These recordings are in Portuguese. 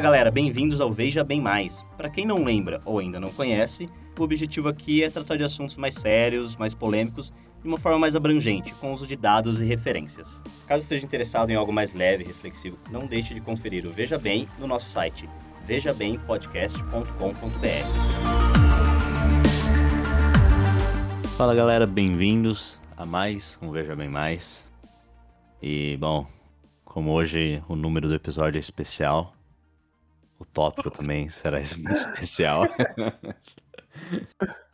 Fala galera, bem-vindos ao Veja Bem Mais. Para quem não lembra ou ainda não conhece, o objetivo aqui é tratar de assuntos mais sérios, mais polêmicos, de uma forma mais abrangente, com uso de dados e referências. Caso esteja interessado em algo mais leve e reflexivo, não deixe de conferir o Veja Bem no nosso site, vejabempodcast.com.br. Fala galera, bem-vindos a mais um Veja Bem Mais. E, bom, como hoje o número do episódio é especial, o tópico também será especial.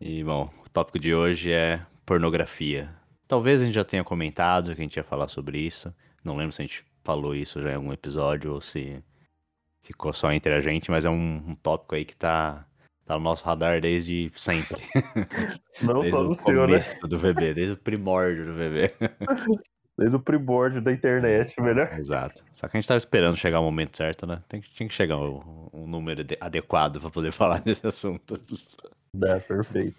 E, bom, o tópico de hoje é pornografia. Talvez a gente já tenha comentado que a gente ia falar sobre isso. Não lembro se a gente falou isso já em algum episódio ou se ficou só entre a gente, mas é um tópico aí que tá no nosso radar desde sempre. Não desde só no seu, né? Do VB, desde o primórdio do VB. Desde o primórdio da internet, melhor. Exato. Só que a gente tava esperando chegar o momento certo, né? Tinha que chegar um número adequado para poder falar desse assunto. Dá, perfeito.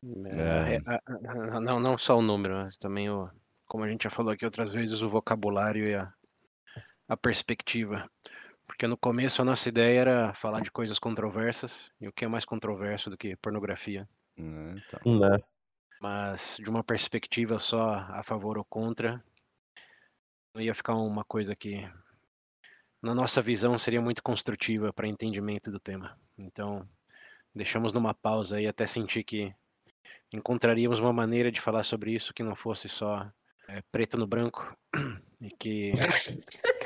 Não só o número, mas também, como a gente já falou aqui outras vezes, o vocabulário e a perspectiva. Porque no começo a nossa ideia era falar de coisas controversas, e o que é mais controverso do que pornografia? Então. Mas de uma perspectiva só a favor ou contra, não ia ficar uma coisa que, na nossa visão, seria muito construtiva para entendimento do tema. Então, deixamos numa pausa aí até sentir que encontraríamos uma maneira de falar sobre isso que não fosse só preto no branco, e que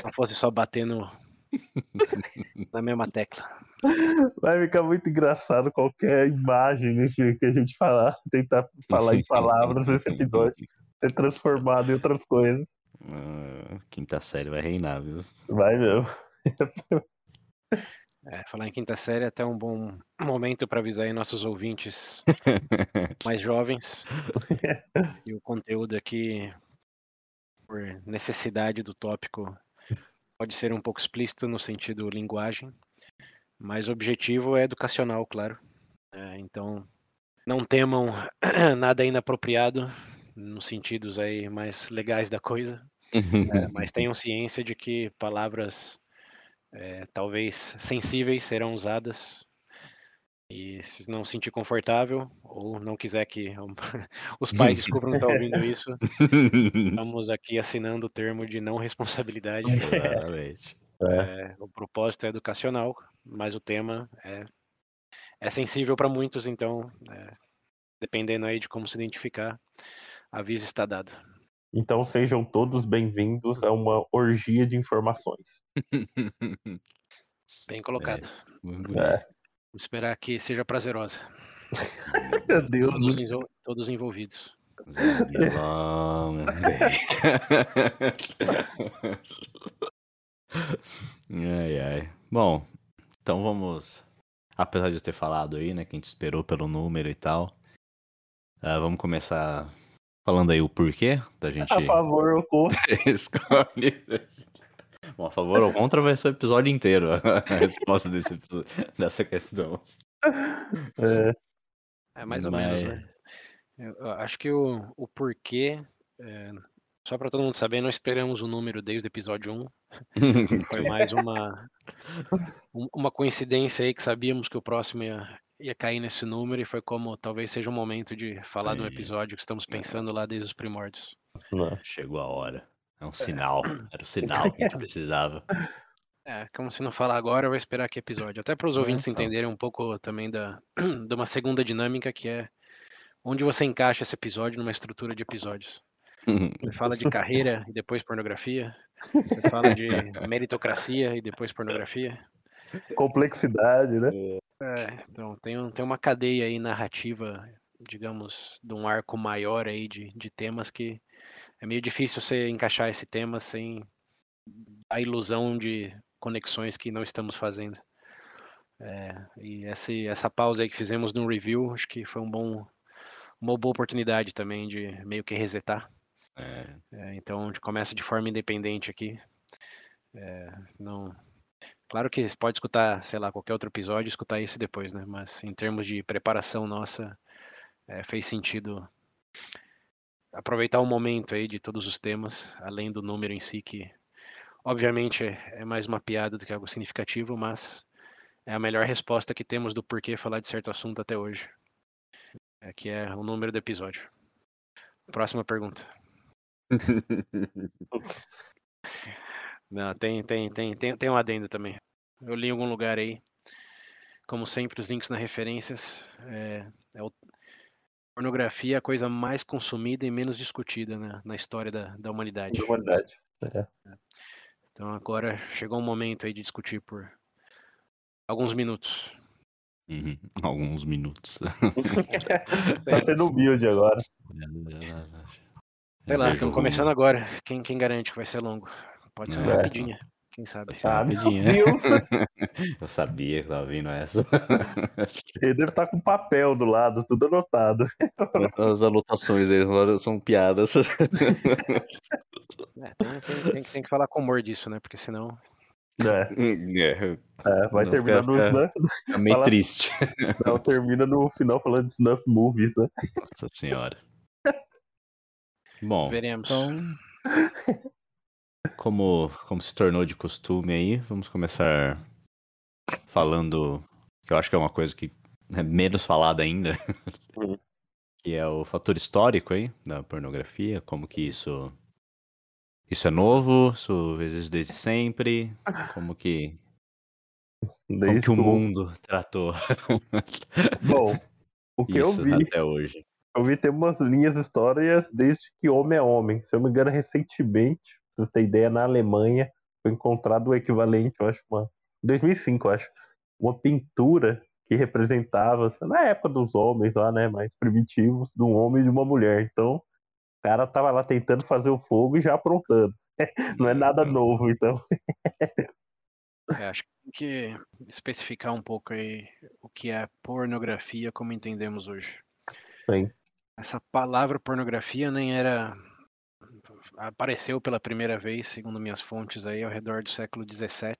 não fosse só bater no... na mesma tecla. Vai ficar muito engraçado qualquer imagem que a gente falar, tentar falar em palavras nesse episódio, ser transformado em outras coisas. Quinta série vai reinar, viu? Vai mesmo. Falar em quinta série é até um bom momento para avisar aí nossos ouvintes mais jovens. E o conteúdo aqui, por necessidade do tópico, pode ser um pouco explícito no sentido linguagem, mas o objetivo é educacional, claro. Então, não temam nada inapropriado nos sentidos aí mais legais da coisa, mas tenham ciência de que palavras talvez sensíveis serão usadas, e se não se sentir confortável ou não quiser que os pais descubram que estão ouvindo isso, estamos aqui assinando o termo de não responsabilidade. Exatamente. O propósito é educacional, mas o tema é sensível para muitos, então, dependendo aí de como se identificar, aviso está dado. Então sejam todos bem-vindos a uma orgia de informações. Bem colocado. Vou esperar que seja prazerosa. Meu Deus. Todos envolvidos. Ai. Bom, então vamos... Apesar de eu ter falado aí, né, que a gente esperou pelo número e tal, vamos começar falando aí o porquê da gente... A favor ou contra. Escolhe... Bom, a favor ou contra vai ser o episódio inteiro a resposta dessa questão. É mais ou menos, né? Eu acho que o porquê, só para todo mundo saber, não esperamos o número desde o episódio 1. Foi mais uma coincidência aí que sabíamos que o próximo ia cair nesse número, e foi como talvez seja o momento de falar de um episódio que estamos pensando lá desde os primórdios. Chegou a hora. É um sinal, era o sinal que a gente precisava. Como se não falar agora, eu vou esperar que episódio. Até para os ouvintes entenderem um pouco também de uma segunda dinâmica, que é onde você encaixa esse episódio numa estrutura de episódios. Você fala de carreira e depois pornografia. Você fala de meritocracia e depois pornografia. Complexidade, né? Então tem uma cadeia aí narrativa, digamos, de um arco maior aí de temas que... É meio difícil você encaixar esse tema sem a ilusão de conexões que não estamos fazendo. E essa pausa aí que fizemos no review, acho que foi uma boa oportunidade também de meio que resetar. Então, a gente começa de forma independente aqui. Não... Claro que você pode escutar, sei lá, qualquer outro episódio e escutar isso depois, né? Mas em termos de preparação nossa, fez sentido... aproveitar o momento aí de todos os temas, além do número em si, que Obviamente é mais uma piada do que algo significativo, mas é a melhor resposta que temos do porquê falar de certo assunto até hoje. Aqui é o número do episódio. Próxima pergunta. Não, tem um adendo também. Eu li em algum lugar aí. Como sempre, os links nas referências. Pornografia é a coisa mais consumida e menos discutida, né, na história da humanidade. Da humanidade. É. Então agora chegou um momento aí de discutir por alguns minutos. Alguns minutos. Tá sendo humilde agora. Sei lá, estamos começando agora. Quem garante que vai ser longo? Pode ser uma rapidinha. Quem sabe? Eu sabia que estava vindo essa. Ele deve estar com papel do lado, tudo anotado. As anotações dele são piadas. Tem que falar com humor disso, né? Porque senão... vai terminar no Snuff. É meio triste. Não, termina no final falando de Snuff Movies, né? Nossa senhora. Bom, veremos. Então... Como se tornou de costume aí, vamos começar falando, que eu acho que é uma coisa que é menos falada ainda, que é o fator histórico aí da pornografia, como que isso é novo, isso existe desde sempre, como que o mundo tratou. Bom, o que isso eu vi até hoje. Eu vi ter umas linhas histórias desde que homem é homem, se eu não me engano recentemente. Pra você ter ideia, na Alemanha foi encontrado o equivalente, eu acho, em 2005, eu acho, uma pintura que representava, na época dos homens lá, né, mais primitivos, de um homem e de uma mulher. Então, o cara tava lá tentando fazer o fogo e já aprontando. Não é nada novo, então. Acho que tem que especificar um pouco aí o que é pornografia, como entendemos hoje. Sim. Essa palavra pornografia nem era... Apareceu pela primeira vez, segundo minhas fontes, aí, ao redor do século XVII,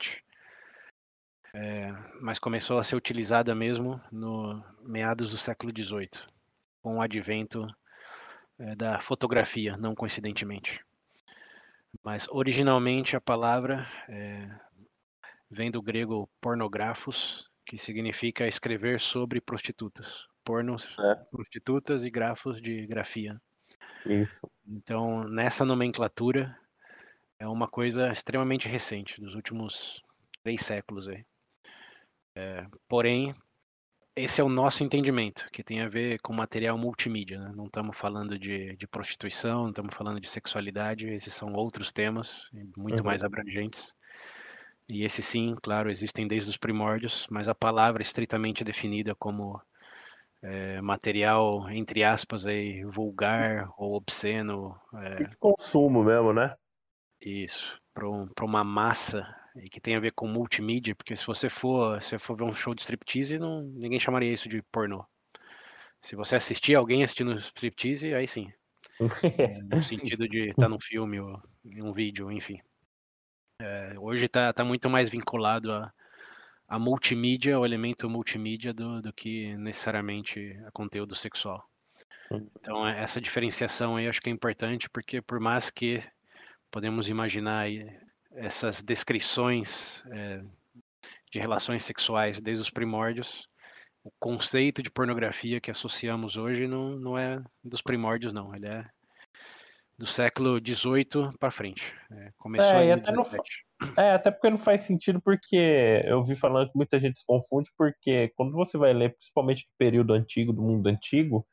mas começou a ser utilizada mesmo no meados do século XVIII, com o advento da fotografia, não coincidentemente. Mas originalmente a palavra vem do grego pornografos, que significa escrever sobre prostitutas, pornos, prostitutas e grafos de grafia. Isso. Então, nessa nomenclatura, é uma coisa extremamente recente, dos últimos 3 séculos aí. Porém, esse é o nosso entendimento, que tem a ver com material multimídia, né? Não estamos falando de prostituição, não estamos falando de sexualidade, esses são outros temas, muito mais abrangentes. E esse sim, claro, existem desde os primórdios, mas a palavra estritamente definida como... material, entre aspas, aí, vulgar ou obsceno. De consumo mesmo, né? Isso, para uma massa e que tem a ver com multimídia, porque se você for ver um show de striptease, ninguém chamaria isso de pornô. Se você assistir alguém assistindo striptease, aí sim. No sentido de estar num filme ou em um vídeo, enfim. Hoje está muito mais vinculado a multimídia, o elemento multimídia do que necessariamente a conteúdo sexual. Então, essa diferenciação aí eu acho que é importante, porque por mais que podemos imaginar aí essas descrições de relações sexuais desde os primórdios, o conceito de pornografia que associamos hoje não é dos primórdios, não. Ele é do século XVIII para frente. Começou em 17. Até porque não faz sentido, porque eu vi falando que muita gente se confunde, porque quando você vai ler, principalmente do período antigo, do mundo antigo,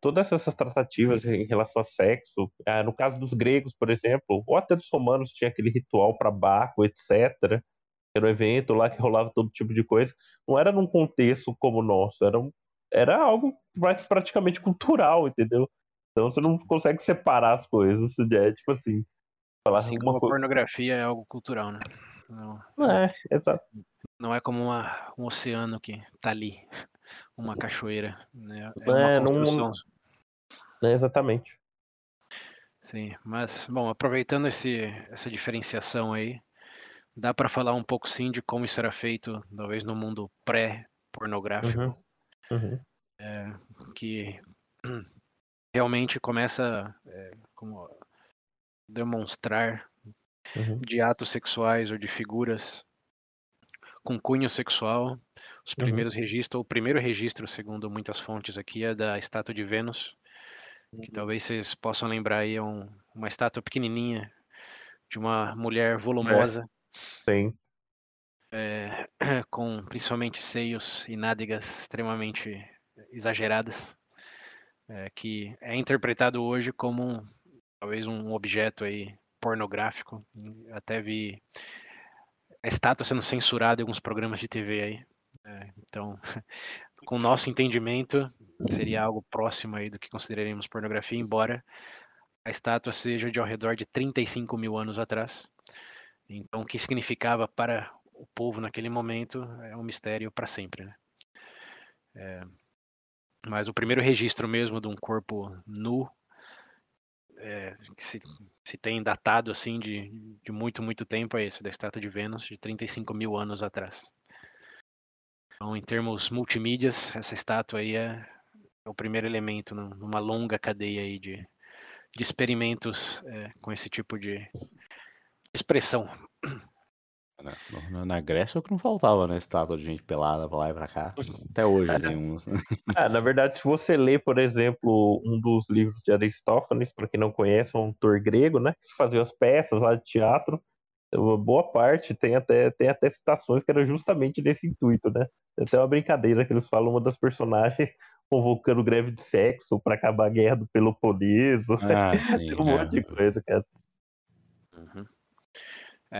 todas essas tratativas em relação a sexo, no caso dos gregos, por exemplo, ou até dos romanos, tinha aquele ritual para Baco, etc., era um evento lá que rolava todo tipo de coisa, não era num contexto como o nosso, era algo praticamente cultural, entendeu? Então você não consegue separar as coisas, é tipo assim... Assim como a pornografia é algo cultural, né? Exato. Não é como um oceano que tá ali, uma cachoeira, né? Uma construção. Exatamente. Sim, mas, bom, aproveitando essa diferenciação aí, dá para falar um pouco sim de como isso era feito, talvez no mundo pré-pornográfico, que realmente começa como... demonstrar de atos sexuais ou de figuras com cunho sexual. Os primeiros registros, o primeiro registro, segundo muitas fontes aqui, é da estátua de Vênus, que talvez vocês possam lembrar aí, é uma estátua pequenininha de uma mulher volumosa, com principalmente seios e nádegas extremamente exageradas, que é interpretado hoje como talvez um objeto aí pornográfico. Até vi a estátua sendo censurada em alguns programas de TV aí. Então, com o nosso entendimento, seria algo próximo aí do que consideraremos pornografia, embora a estátua seja de ao redor de 35 mil anos atrás. Então, o que significava para o povo naquele momento é um mistério para sempre, né? Mas o primeiro registro mesmo de um corpo nu, que se tem datado assim de muito, muito tempo, é esse, da estátua de Vênus, de 35 mil anos atrás. Então, em termos multimídias, essa estátua aí é o primeiro elemento numa longa cadeia aí de experimentos com esse tipo de expressão. Na Grécia, o que não faltava, né? Estátua de gente pelada pra lá e pra cá. Até hoje tem uns. Na verdade, se você ler, por exemplo, um dos livros de Aristófanes, para quem não conhece, um autor grego, né? Que fazia as peças lá de teatro. Uma boa parte tem até citações que eram justamente nesse intuito, né? Tem até uma brincadeira que eles falam, uma das personagens convocando greve de sexo para acabar a guerra do Peloponeso. Sim, um monte de coisa, cara.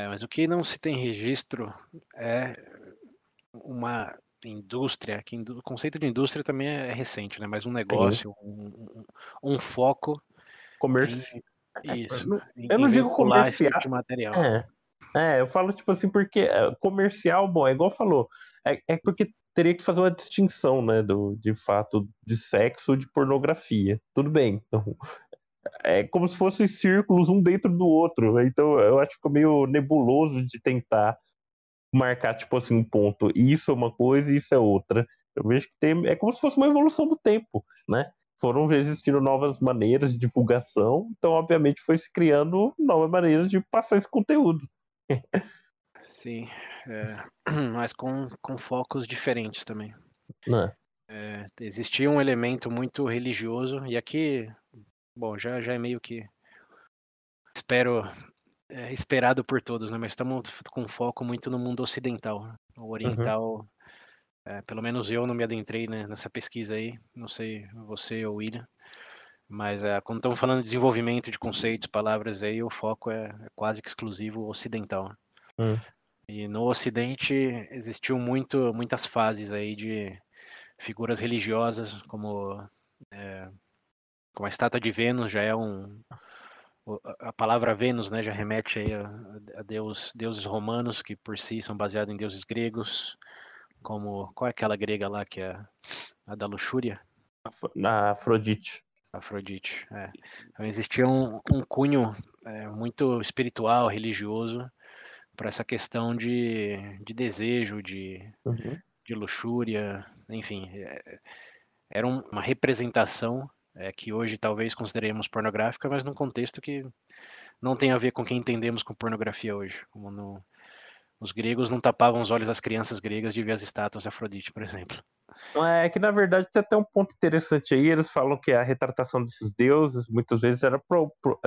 Mas o que não se tem registro é uma indústria, que o conceito de indústria também é recente, né? Mas um negócio, um foco comercial. Isso. Eu não digo comercial de material. Eu falo tipo assim, porque comercial, bom, é igual falou, é porque teria que fazer uma distinção, né, de fato, de sexo, de pornografia. Tudo bem. Então, é como se fossem círculos um dentro do outro. Então eu acho que ficou meio nebuloso de tentar marcar tipo assim um ponto. Isso é uma coisa e isso é outra. Eu vejo que tem, é como se fosse uma evolução do tempo, né? Foram existindo novas maneiras de divulgação, então, obviamente, foi se criando novas maneiras de passar esse conteúdo. Sim, mas com focos diferentes também. Existia um elemento muito religioso, e aqui, bom, já é meio que esperado por todos, né? Mas estamos com foco muito no mundo ocidental, o oriental. Pelo menos eu não me adentrei, né, nessa pesquisa aí, não sei você ou William, mas quando estamos falando de desenvolvimento de conceitos, palavras aí, o foco é quase que exclusivo ocidental. E no Ocidente existiu muitas fases aí de figuras religiosas, como a estátua de Vênus, já é a palavra Vênus, né, já remete aí a deuses romanos, que por si são baseados em deuses gregos, como, qual é aquela grega lá que é a da luxúria? Na Afrodite. Afrodite, Então, existia um cunho muito espiritual, religioso, para essa questão de desejo, de luxúria, enfim. Era uma representação que hoje talvez consideremos pornográfica, mas num contexto que não tem a ver com o que entendemos com pornografia hoje, como no... Os gregos não tapavam os olhos das crianças gregas de ver as estátuas de Afrodite, por exemplo. É que, na verdade, tem até um ponto interessante aí. Eles falam que a retratação desses deuses, muitas vezes, era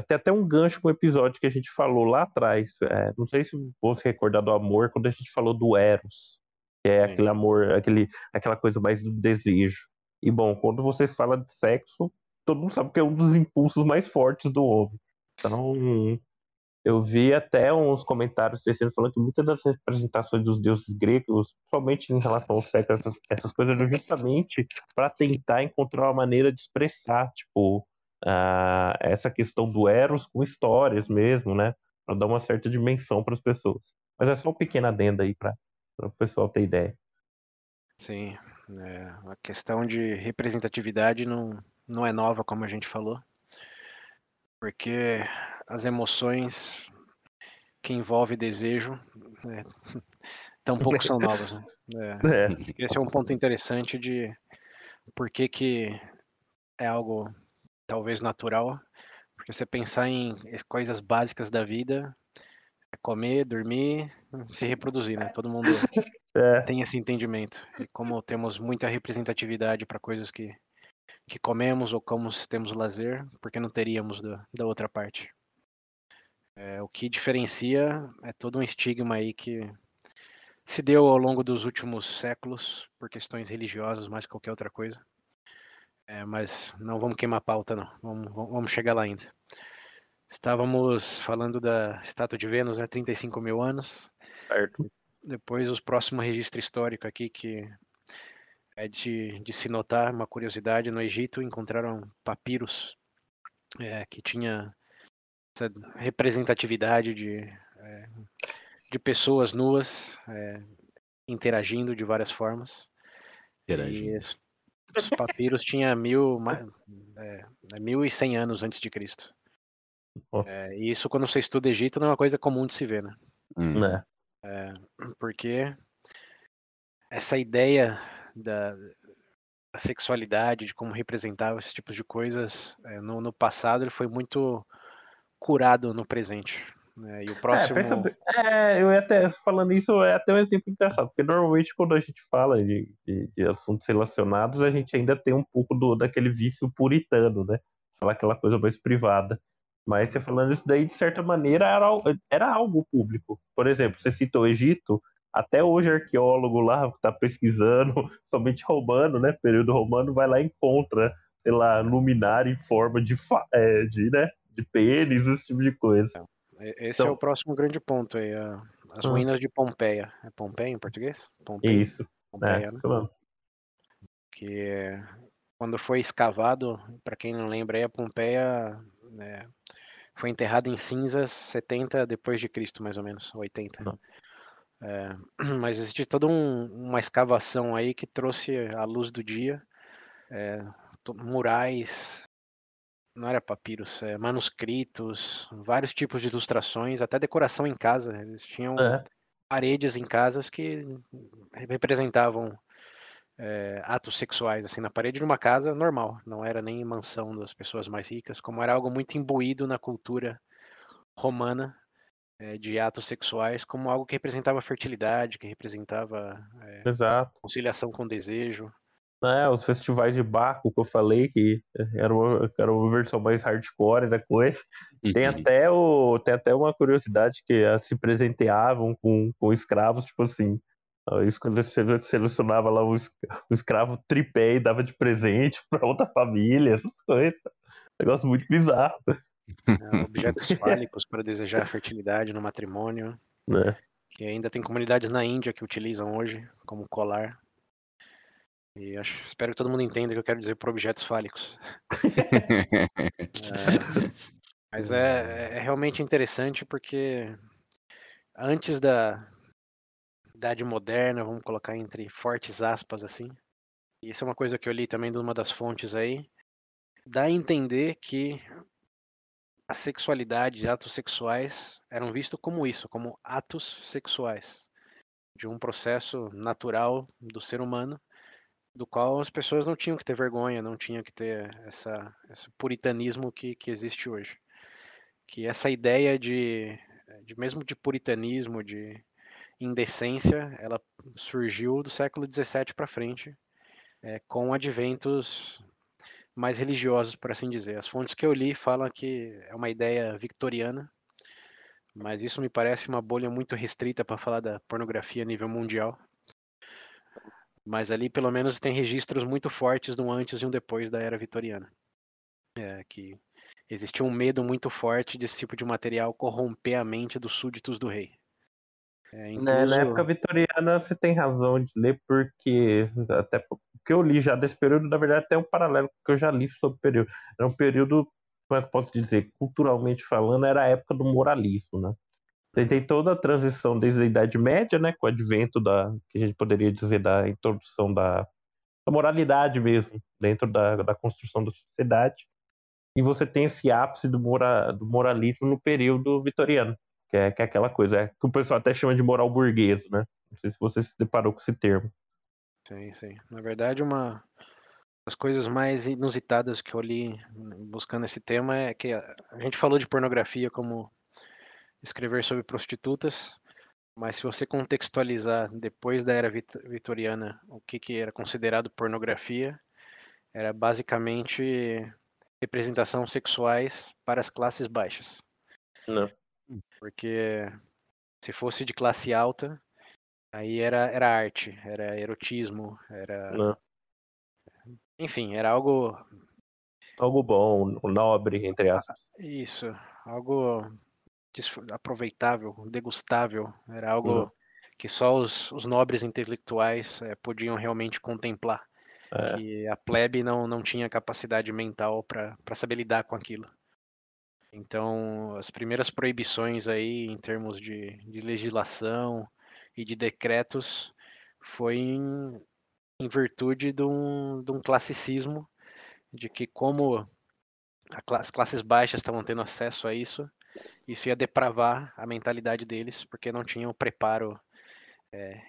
até um gancho com o episódio que a gente falou lá atrás. Não sei se vou se recordar do amor, quando a gente falou do Eros. Que é aquele amor, aquela coisa mais do desejo. E, bom, quando você fala de sexo, todo mundo sabe que é um dos impulsos mais fortes do homem. Então... Eu vi até uns comentários terceiros falando que muitas das representações dos deuses gregos, principalmente em relação ao sexo, essas coisas eram justamente para tentar encontrar uma maneira de expressar, tipo, essa questão do Eros com histórias mesmo, né? Para dar uma certa dimensão para as pessoas. Mas é só um pequeno adendo aí para o pessoal ter ideia. Sim, a questão de representatividade não é nova, como a gente falou, porque... As emoções que envolvem desejo tampouco são novas. Né? Esse é um ponto interessante de por que é algo talvez natural, que você pensar em coisas básicas da vida, é comer, dormir, se reproduzir, né? Todo mundo tem esse entendimento. E como temos muita representatividade para coisas que comemos ou como temos lazer, porque não teríamos da outra parte. O que diferencia é todo um estigma aí que se deu ao longo dos últimos séculos por questões religiosas mais que qualquer outra coisa. Mas não vamos queimar a pauta, não. Vamos chegar lá ainda. Estávamos falando da estátua de Vênus, né? 35 mil anos. Certo. Depois, o próximo registro histórico aqui, que é de se notar uma curiosidade, no Egito encontraram papiros que tinha essa representatividade de pessoas nuas interagindo de várias formas. E os papiros tinham 1.100 anos antes de Cristo. E isso, quando você estuda Egito, não é uma coisa comum de se ver, né? Né? Porque essa ideia da sexualidade, de como representava esses tipos de coisas, no passado ele foi muito curado no presente. Né? E o próximo... eu ia até falando isso, é até um exemplo engraçado, porque normalmente quando a gente fala de assuntos relacionados, a gente ainda tem um pouco daquele vício puritano, né? Falar aquela coisa mais privada. Mas você falando isso daí, de certa maneira, era algo público. Por exemplo, você citou o Egito, até hoje arqueólogo lá está pesquisando, somente romano, né? Período romano, vai lá e encontra, sei lá, luminária em forma de pênis, esse tipo de coisa. Esse é o próximo grande ponto aí, as ruínas de Pompeia. É Pompeia em português? Pompeia. Isso. Pompeia, né? Falando. Que quando foi escavado, para quem não lembra aí, a Pompeia... foi enterrado em cinzas 70 depois de Cristo, mais ou menos, 80. Mas existe toda uma escavação aí que trouxe à luz do dia murais, não era papiros, manuscritos, vários tipos de ilustrações, até decoração em casa. Eles tinham paredes em casas que representavam atos sexuais, assim, na parede de uma casa normal, não era nem mansão das pessoas mais ricas, como era algo muito imbuído na cultura romana, de atos sexuais, como algo que representava fertilidade, que representava conciliação com desejo. Os festivais de Baco que eu falei, que era uma versão mais hardcore da coisa. Tem até uma curiosidade que se presenteavam com escravos, tipo assim, isso, quando você selecionava lá o escravo tripé e dava de presente para outra família, essas coisas. Negócio muito bizarro. Objetos fálicos para desejar fertilidade no matrimônio. Que ainda tem comunidades na Índia que utilizam hoje como colar. E espero que todo mundo entenda o que eu quero dizer por objetos fálicos. Mas é realmente interessante, porque antes da idade moderna, vamos colocar entre fortes aspas assim, isso é uma coisa que eu li também de uma das fontes aí, dá a entender que a sexualidade, atos sexuais, eram vistos como isso, como atos sexuais, de um processo natural do ser humano, do qual as pessoas não tinham que ter vergonha, não tinham que ter esse puritanismo que existe hoje. Que essa ideia mesmo de puritanismo, de indecência, ela surgiu do século XVII para frente, com adventos mais religiosos, por assim dizer. As fontes que eu li falam que é uma ideia victoriana, mas isso me parece uma bolha muito restrita para falar da pornografia a nível mundial. Mas ali, pelo menos, tem registros muito fortes de um antes e um depois da era vitoriana. Que existia um medo muito forte desse tipo de material corromper a mente dos súditos do rei. Incluso... Na época vitoriana, você tem razão de ler, porque até o que eu li já desse período, na verdade, até um paralelo com o que eu já li sobre o período. Era um período, como é que posso dizer, culturalmente falando, era a época do moralismo, né? Tem toda a transição desde a Idade Média, né, com o advento que a gente poderia dizer, da introdução da moralidade mesmo, dentro da construção da sociedade. E você tem esse ápice do moralismo no período vitoriano. Que é aquela coisa, que o pessoal até chama de moral burguesa, né? Não sei se você se deparou com esse termo. Sim. Na verdade, uma As coisas mais inusitadas que eu li buscando esse tema é que a gente falou de pornografia como escrever sobre prostitutas, mas se você contextualizar depois da era vitoriana o que era considerado pornografia, era basicamente representação sexuais para as classes baixas. Não. Porque se fosse de classe alta, aí era arte, era erotismo, era... Não. Enfim, era algo... Algo bom, nobre, entre aspas. Isso, algo aproveitável, degustável. Era algo que só os nobres intelectuais podiam realmente contemplar. É. Que a plebe não tinha capacidade mental para saber lidar com aquilo. Então, as primeiras proibições aí, em termos de legislação e de decretos, foi em virtude de um classicismo, de que como as classes baixas estavam tendo acesso a isso, isso ia depravar a mentalidade deles, porque não tinham preparo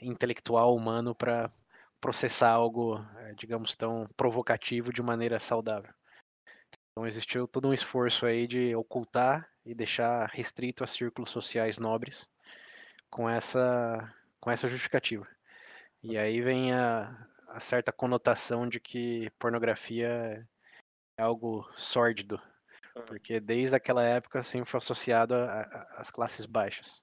intelectual humano para processar algo, digamos, tão provocativo de maneira saudável. Então existiu todo um esforço aí de ocultar e deixar restrito a círculos sociais nobres com essa justificativa. E aí vem a certa conotação de que pornografia é algo sórdido, porque desde aquela época sempre foi associado às classes baixas.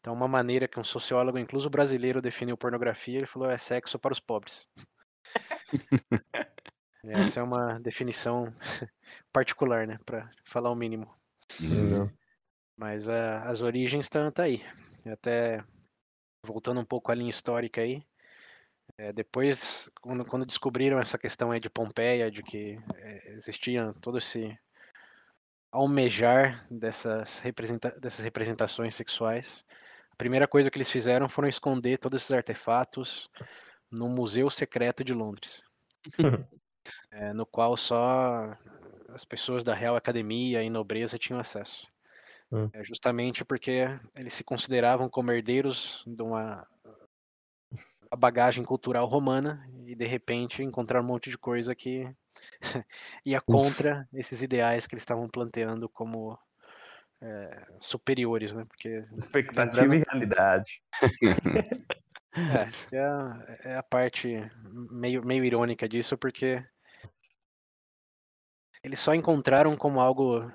Então, uma maneira que um sociólogo, incluso brasileiro, definiu pornografia, ele falou, é sexo para os pobres. Essa é uma definição particular, né? Para falar o mínimo. Não. Mas as origens estão aí. Até voltando um pouco à linha histórica aí, depois, quando descobriram essa questão aí de Pompeia, de que existia todo esse almejar dessas representações sexuais, a primeira coisa que eles fizeram foram esconder todos esses artefatos no Museu Secreto de Londres, no qual só as pessoas da Real Academia e nobreza tinham acesso. Justamente porque eles se consideravam como herdeiros de uma bagagem cultural romana e, de repente, encontraram um monte de coisa que ia contra esses ideais que eles estavam planteando como superiores, né? Porque expectativa e realidade. É a parte meio irônica disso, porque eles só encontraram como algo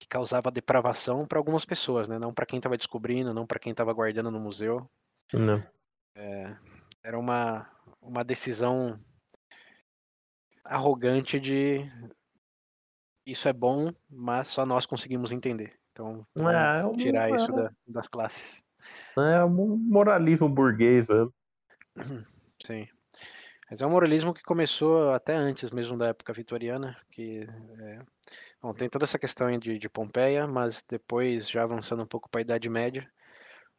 que causava depravação para algumas pessoas, né? Não para quem estava descobrindo, não para quem estava guardando no museu. Não. Era uma decisão arrogante de isso é bom, mas só nós conseguimos entender. Então, tirar isso das classes. É um moralismo burguês, né? Sim. Mas é um moralismo que começou até antes mesmo da época vitoriana, que tem toda essa questão de Pompeia, mas depois, já avançando um pouco para a Idade Média,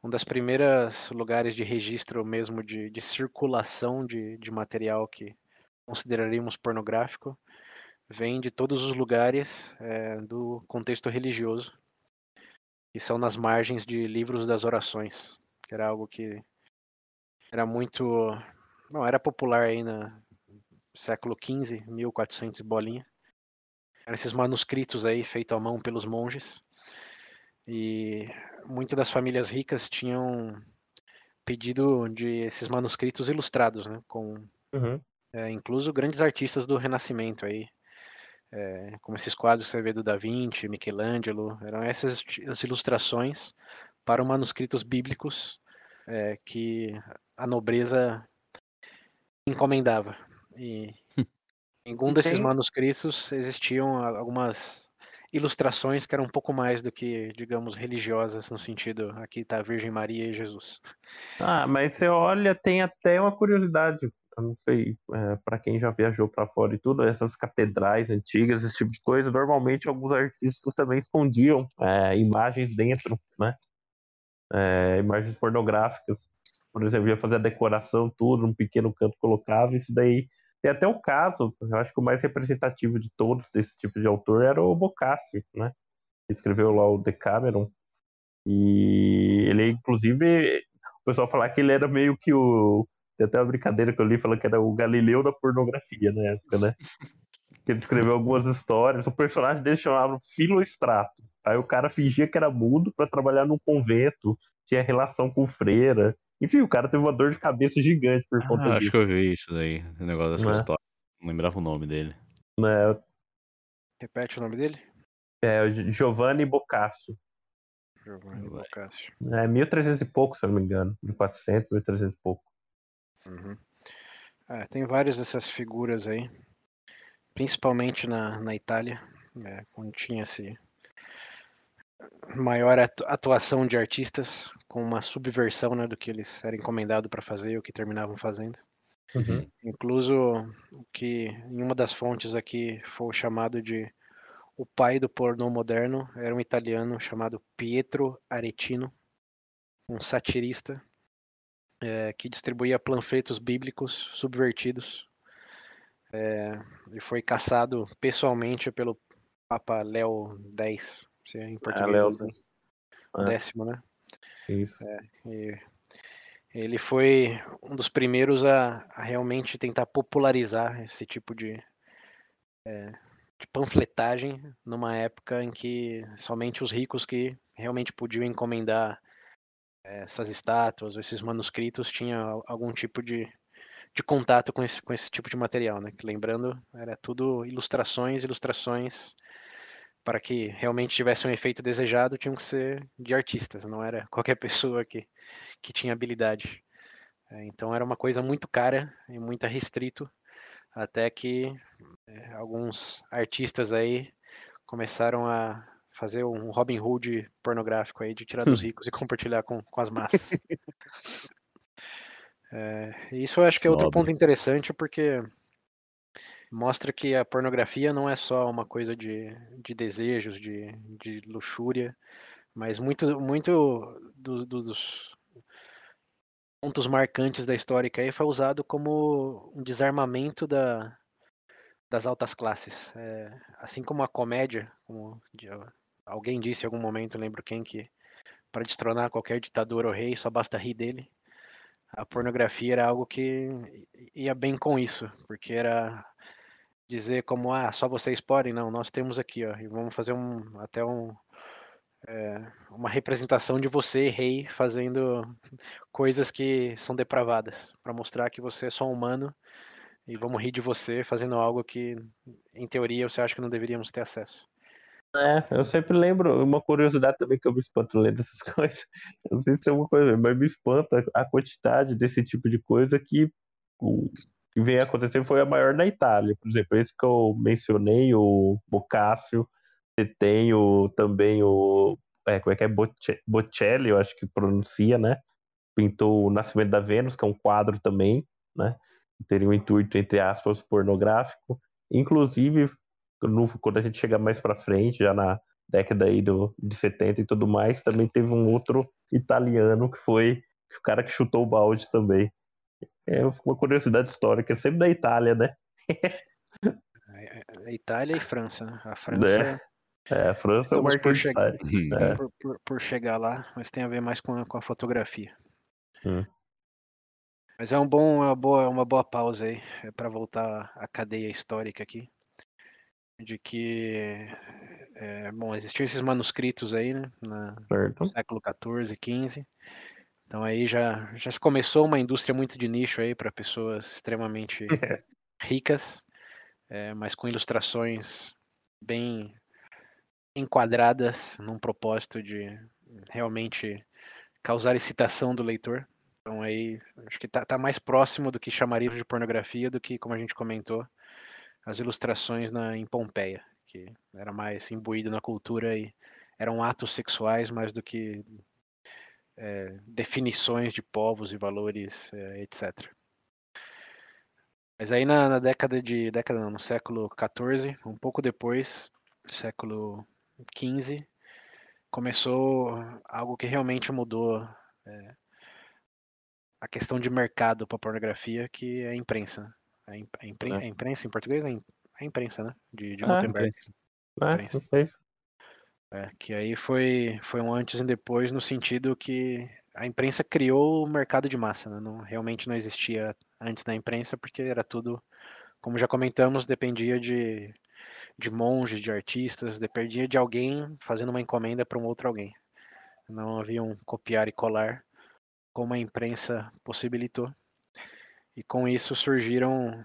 um dos primeiros lugares de registro mesmo de circulação de material que consideraríamos pornográfico vem de todos os lugares do contexto religioso, que são nas margens de livros das orações, que era algo que era muito... Não, era popular aí no século XV, 1400 bolinha. Eram esses manuscritos aí, feitos à mão pelos monges. E muitas das famílias ricas tinham pedido de esses manuscritos ilustrados, né? Com, incluso grandes artistas do Renascimento aí. Como esses quadros que você vê do Da Vinci, Michelangelo. Eram essas as ilustrações para manuscritos bíblicos que a nobreza encomendava. E em algum desses manuscritos existiam algumas ilustrações que eram um pouco mais do que, digamos, religiosas, no sentido, aqui está a Virgem Maria e Jesus. Ah, mas você olha, tem até uma curiosidade, eu não sei, para quem já viajou para fora e tudo, essas catedrais antigas, esse tipo de coisa, normalmente alguns artistas também escondiam imagens dentro, né? Imagens pornográficas. Por exemplo, ia fazer a decoração, tudo, num pequeno canto colocava, isso daí. Tem até um caso, eu acho que o mais representativo de todos desse tipo de autor era o Boccaccio, né? Ele escreveu lá o Decameron. E ele, inclusive, o pessoal falava que ele era meio que o Tem até uma brincadeira que eu li falando que era o Galileu da pornografia na época, né? Que ele escreveu algumas histórias. O personagem dele chamava Filostrato. Aí o cara fingia que era mudo pra trabalhar num convento, tinha relação com freira. Enfim, o cara teve uma dor de cabeça gigante por conta disso. Acho que eu vi isso daí, o negócio dessa história. Não lembrava o nome dele. Repete o nome dele? É, Giovanni Boccaccio. Giovanni Boccaccio. É, 1300 e pouco, se eu não me engano. 1400, 1300 e pouco. Uhum. Ah, tem várias dessas figuras aí. Principalmente na Itália, né, quando tinha esse maior atuação de artistas com uma subversão, né, do que eles eram encomendados para fazer e o que terminavam fazendo. Uhum. Incluso o que em uma das fontes aqui foi chamado de o pai do pornô moderno, era um italiano chamado Pietro Aretino, um satirista que distribuía panfletos bíblicos subvertidos e foi caçado pessoalmente pelo Papa Leo X, se é em português, décimo, né? Isso. Ele foi um dos primeiros a realmente tentar popularizar esse tipo de panfletagem numa época em que somente os ricos que realmente podiam encomendar essas estátuas, esses manuscritos, tinham algum tipo de contato com esse tipo de material, né? Que, lembrando, era tudo ilustrações para que realmente tivesse um efeito desejado, tinham que ser de artistas, não era qualquer pessoa que tinha habilidade. Então era uma coisa muito cara e muito restrito, até que alguns artistas aí começaram a fazer um Robin Hood pornográfico aí, de tirar dos ricos e compartilhar com as massas. Isso eu acho que é outro ponto interessante, porque mostra que a pornografia não é só uma coisa de desejos, de luxúria, mas muito dos pontos marcantes da história aí foi usado como um desarmamento das altas classes. Assim como a comédia, como alguém disse em algum momento, eu lembro quem, que para destronar qualquer ditador ou rei só basta rir dele. A pornografia era algo que ia bem com isso, porque era dizer como, só vocês podem, não, nós temos aqui, ó, e vamos fazer uma representação de você, rei, fazendo coisas que são depravadas, para mostrar que você é só um humano, e vamos rir de você fazendo algo que, em teoria, você acha que não deveríamos ter acesso. Eu sempre lembro, uma curiosidade também que eu me espanto lendo essas coisas, eu não sei se é uma coisa, mas me espanta a quantidade desse tipo de coisa que vem acontecendo. Foi a maior na Itália, por exemplo, esse que eu mencionei, o Boccaccio. Você tem Botticelli, eu acho que pronuncia, né, pintou O Nascimento da Vênus, que é um quadro também, né, teria um intuito, entre aspas, pornográfico. Inclusive, quando a gente chegar mais pra frente, já na década aí de 70 e tudo mais, também teve um outro italiano que foi o cara que chutou o balde também. É uma curiosidade histórica, sempre da Itália, né? Itália e França, né? A França. A França é o Marquês de Sade. Por chegar lá, mas tem a ver mais com a fotografia. Mas é uma boa pausa aí, para voltar à cadeia histórica aqui. De que, existiam esses manuscritos aí, né, no século XIV, XV. Então aí já se começou uma indústria muito de nicho aí para pessoas extremamente ricas, mas com ilustrações bem enquadradas num propósito de realmente causar excitação do leitor. Então aí acho que tá mais próximo do que chamaríamos de pornografia do que, como a gente comentou, as ilustrações em Pompeia, que era mais imbuído na cultura e eram atos sexuais mais do que definições de povos e valores, etc. Mas aí na no século XIV, um pouco depois, século XV, começou algo que realmente mudou a questão de mercado para a pornografia, que é a imprensa. A imprensa em português é a imprensa, né? De Gutenberg. Que aí foi um antes e depois, no sentido que a imprensa criou o mercado de massa, né? Não, realmente não existia antes da imprensa, porque era tudo, como já comentamos, dependia de monges, de artistas, dependia de alguém fazendo uma encomenda para um outro alguém. Não havia um copiar e colar, como a imprensa possibilitou. E com isso surgiram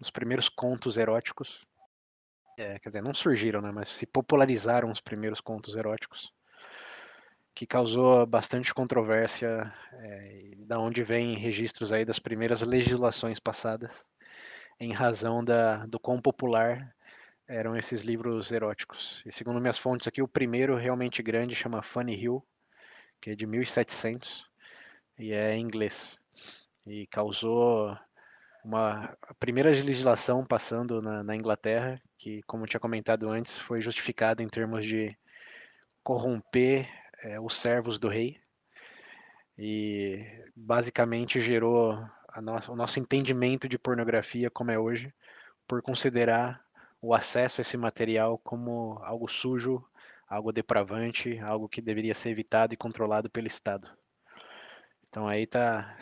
os primeiros contos eróticos. Quer dizer, não surgiram, né? Mas se popularizaram os primeiros contos eróticos, que causou bastante controvérsia, da onde vem registros aí das primeiras legislações passadas, em razão do quão popular eram esses livros eróticos. E segundo minhas fontes aqui, o primeiro realmente grande chama Fanny Hill, que é de 1700, e é em inglês. E causou a primeira legislação passando na Inglaterra, que, como eu tinha comentado antes, foi justificada em termos de corromper os servos do rei, e basicamente gerou o nosso entendimento de pornografia como é hoje, por considerar o acesso a esse material como algo sujo, algo depravante, algo que deveria ser evitado e controlado pelo Estado. Então aí tá,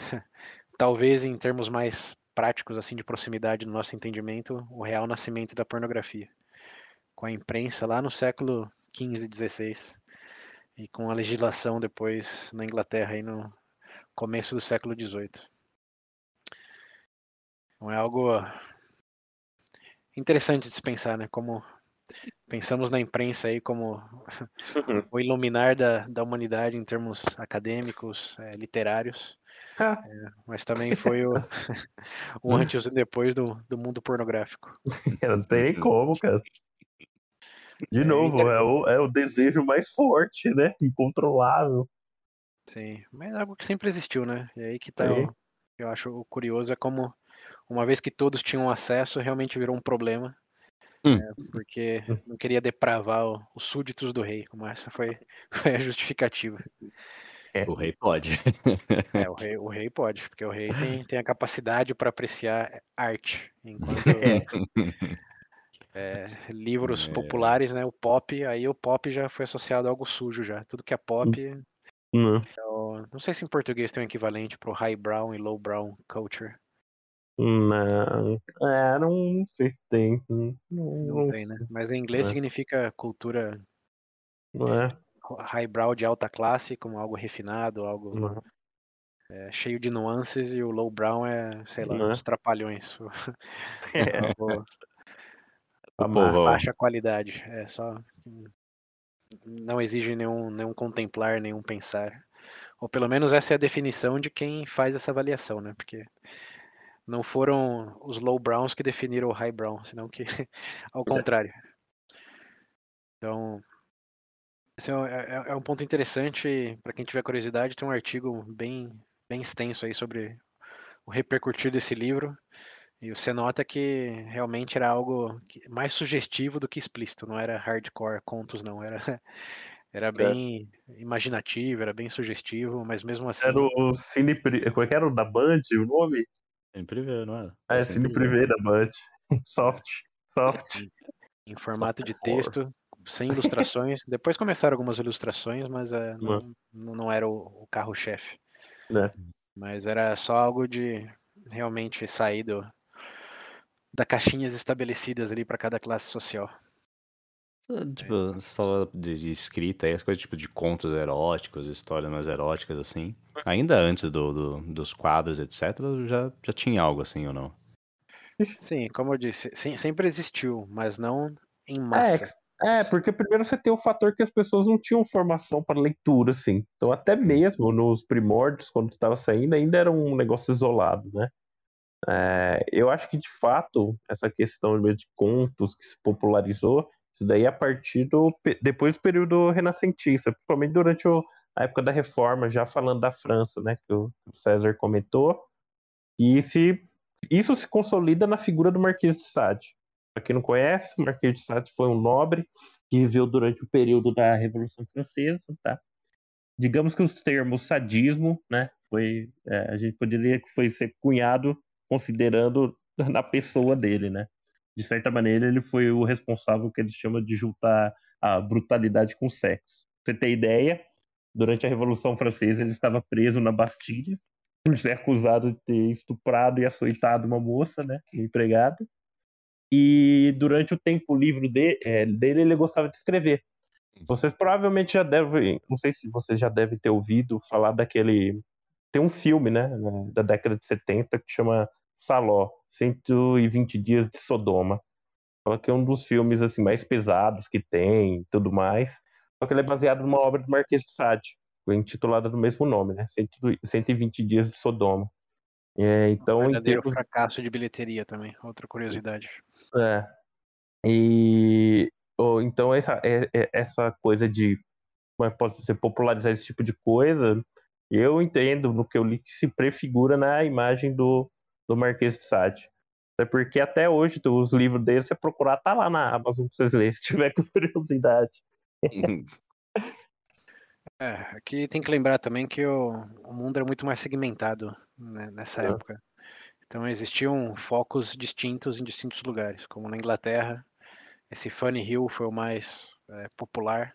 talvez em termos mais práticos, assim, de proximidade do nosso entendimento, o real nascimento da pornografia, com a imprensa lá no século XV e XVI, e com a legislação depois na Inglaterra, aí no começo do século XVIII. Então é algo interessante de se pensar, né? Como pensamos na imprensa aí como o iluminar da humanidade em termos acadêmicos, literários, mas também foi o antes e depois do mundo pornográfico. Eu não tem nem como, cara. De novo, é o desejo mais forte, né? Incontrolável. Sim, mas é algo que sempre existiu, né? E aí que tá, eu acho curioso, é como, uma vez que todos tinham acesso, realmente virou um problema. Porque não queria depravar os súditos do rei, como essa foi a justificativa. O rei pode. O rei pode, porque o rei tem a capacidade para apreciar arte, enquanto... livros populares, né? O pop, aí o pop já foi associado a algo sujo já. Tudo que é pop. Então, não sei se em português tem um equivalente pro highbrow e lowbrow culture. Não. Não sei se tem. Não tem, né? Mas em inglês significa cultura highbrow, de alta classe, como algo refinado, algo cheio de nuances, e o lowbrow é, sei lá, uns trapalhões. Uma baixa qualidade, só não exige nenhum contemplar, nenhum pensar, ou pelo menos essa é a definição de quem faz essa avaliação, né? Porque não foram os low browns que definiram o high brown, senão que ao contrário. Então esse é um ponto interessante para quem tiver curiosidade. Tem um artigo bem extenso aí sobre o repercutir desse livro. E você nota que realmente era algo mais sugestivo do que explícito, não era hardcore contos, não. Era bem imaginativo, era bem sugestivo, mas mesmo assim... Era o Cine... Qual era o da Band, o nome? Cine Privé, não era? É Cine Privé da Band. Soft. Em formato de texto, sem ilustrações. Depois começaram algumas ilustrações, mas não era o carro-chefe. Mas era só algo de realmente sair da caixinhas estabelecidas ali para cada classe social. Tipo, você falou de escrita aí, as coisas tipo de contos eróticos, histórias mais eróticas, assim. Ainda antes dos quadros, etc., já tinha algo assim, ou não? Sim, como eu disse, sempre existiu, mas não em massa. Porque primeiro você tem o fator que as pessoas não tinham formação para leitura, assim. Então até mesmo nos primórdios, quando estava saindo, ainda era um negócio isolado, né? Eu acho que, de fato, essa questão de contos que se popularizou, isso daí a partir depois do período renascentista, principalmente durante a época da Reforma, já falando da França, né? Que o César comentou. E isso se consolida na figura do Marquês de Sade. Para quem não conhece, o Marquês de Sade foi um nobre que viveu durante o período da Revolução Francesa, tá? Digamos que os termos sadismo, né, a gente poderia que foi ser cunhado considerando na pessoa dele, né? De certa maneira, ele foi o responsável que eles chamam de juntar a brutalidade com o sexo. Pra você ter ideia, durante a Revolução Francesa, ele estava preso na Bastilha por ser acusado de ter estuprado e açoitado uma moça, né, empregada. E durante o tempo livre dele, ele gostava de escrever. Vocês provavelmente já devem, não sei se vocês já devem ter ouvido falar daquele... Tem um filme, né, da década de 70 que chama Saló 120 dias de Sodoma. Fala que é um dos filmes assim, mais pesados que tem e tudo mais. Só que ele é baseado numa obra do Marquês de Sade, intitulada do mesmo nome, né? 120 dias de Sodoma. É, então, um verdadeiro fracasso de bilheteria também, outra curiosidade. É. E então essa coisa de como pode ser popularizar esse tipo de coisa, eu entendo no que eu li que se prefigura na imagem do Marquês de Sade. É porque até hoje os livros dele, você procurar, tá lá na Amazon pra vocês lerem, se tiver curiosidade. É, aqui tem que lembrar também que o mundo era muito mais segmentado, né, nessa época. Então existiam focos distintos em distintos lugares, como na Inglaterra. Esse Fanny Hill foi o mais popular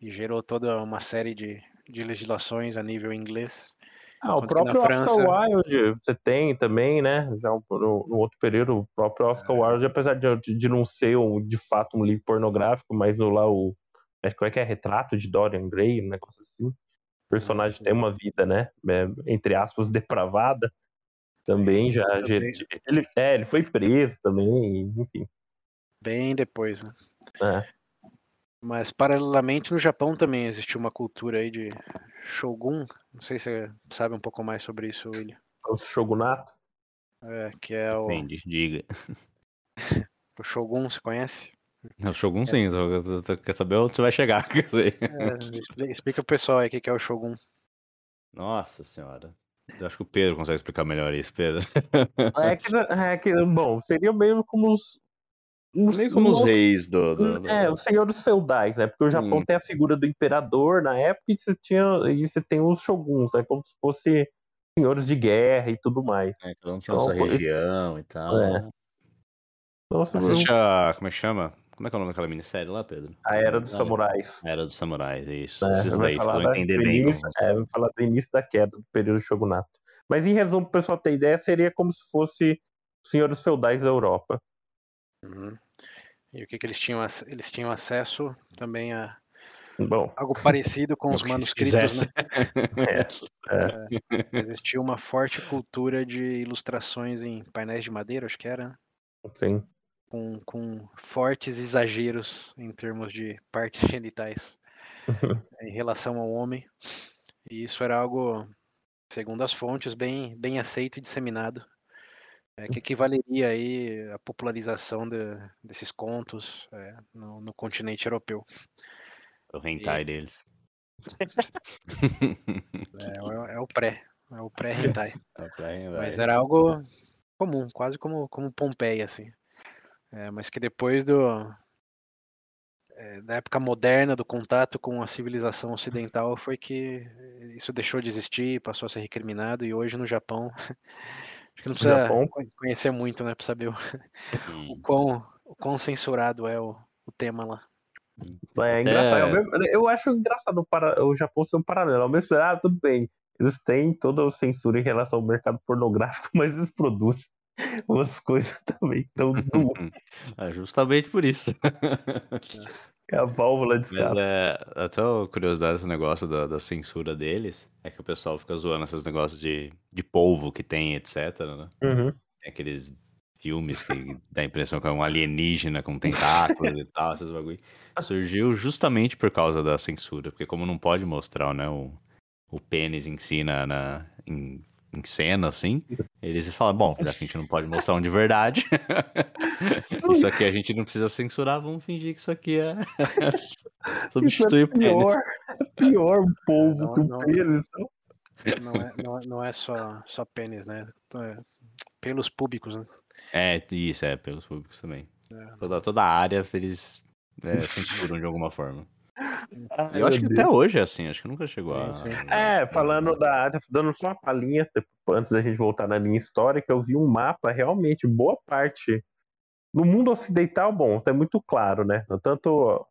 e gerou toda uma série de legislações a nível inglês. Ah, o próprio Oscar Wilde você tem também, né? Já no outro período, o próprio Oscar Wilde, apesar de não ser de fato um livro pornográfico, mas como é que é? Retrato de Dorian Gray, um negócio assim. O personagem tem uma vida, né? Entre aspas, depravada. Também sim, já... Ele foi preso também, enfim. Bem depois, né? É. Mas, paralelamente, no Japão também existiu uma cultura aí de Shogun. Não sei se você sabe um pouco mais sobre isso, William. O Shogunato? É, que é o... Depende, diga. O Shogun, você conhece? O Shogun sim, quer saber onde você vai chegar. Quer dizer. É, explica o pessoal aí o que é o Shogun. Nossa senhora. Eu acho que o Pedro consegue explicar melhor isso, Pedro. Bom, seria meio como os reis do... os senhores feudais, né? Porque o Japão tem a figura do imperador na época e você tem os shoguns, né? Como se fossem senhores de guerra e tudo mais. É, cada um tinha sua região e tal. É. Nossa, como é que chama? Como é que é o nome daquela minissérie lá, Pedro? A Era dos Samurais. A Era dos Samurais, isso. Vocês vão entender bem. Vamos falar do início da queda, do período do shogunato. Mas, em resumo, para o pessoal ter ideia, seria como se fosse os senhores feudais da Europa. Uhum. E o que eles tinham? Eles tinham acesso também a algo parecido com os manuscritos, né? Existia uma forte cultura de ilustrações em painéis de madeira, acho que era. Sim. Com fortes exageros em termos de partes genitais em relação ao homem. E isso era algo, segundo as fontes, bem aceito e disseminado, que equivaleria aí à popularização desses contos no continente europeu. O hentai deles. É o pré-hentai. Mas era algo comum, quase como Pompeia, assim. Mas que depois da época moderna, do contato com a civilização ocidental, foi que isso deixou de existir, passou a ser recriminado, e hoje no Japão, acho que não precisa conhecer muito, né, para saber o quão censurado é o tema lá. É engraçado, eu acho engraçado o Japão ser um paralelo, ao mesmo tempo, tudo bem, eles têm toda a censura em relação ao mercado pornográfico, mas eles produzem umas coisas também tão duras. Justamente por isso. É a válvula de escape. Mas até a curiosidade desse negócio da censura deles é que o pessoal fica zoando esses negócios de polvo que tem, etc, né? Uhum. Aqueles filmes que dá a impressão que é um alienígena com tentáculos e tal, esses bagulho. Surgiu justamente por causa da censura, porque como não pode mostrar, né, o pênis em si em cena, assim, eles falam, bom, já que a gente não pode mostrar um de verdade, isso aqui a gente não precisa censurar, vamos fingir que isso aqui é substituir o pênis. É pior o polvo que o pênis. Não é só pênis, né? Pelos públicos, né? É, isso, pelos públicos também. Toda a área eles censuram de alguma forma. Eu acho que até hoje é assim, acho que nunca chegou a... Dando só uma palhinha, antes da gente voltar na linha histórica, eu vi um mapa, realmente, boa parte no mundo ocidental, tá muito claro, né? Tanto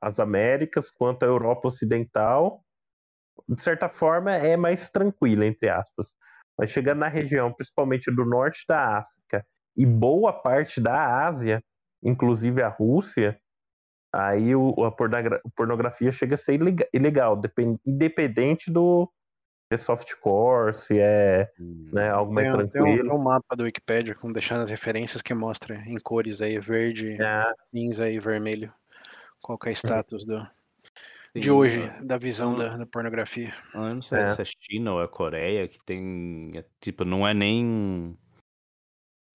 as Américas, quanto a Europa ocidental, de certa forma, é mais tranquila, entre aspas. Mas chegando na região, principalmente do norte da África e boa parte da Ásia, inclusive a Rússia, aí a pornografia chega a ser ilegal, independente do se é softcore, se é né, algo mais tranquilo. Tem um mapa do Wikipedia com deixando as referências que mostra em cores aí, verde, cinza e vermelho. Qual que é o status de hoje, da visão da pornografia. Eu não sei se é a China ou a Coreia que tem... Tipo, não é nem...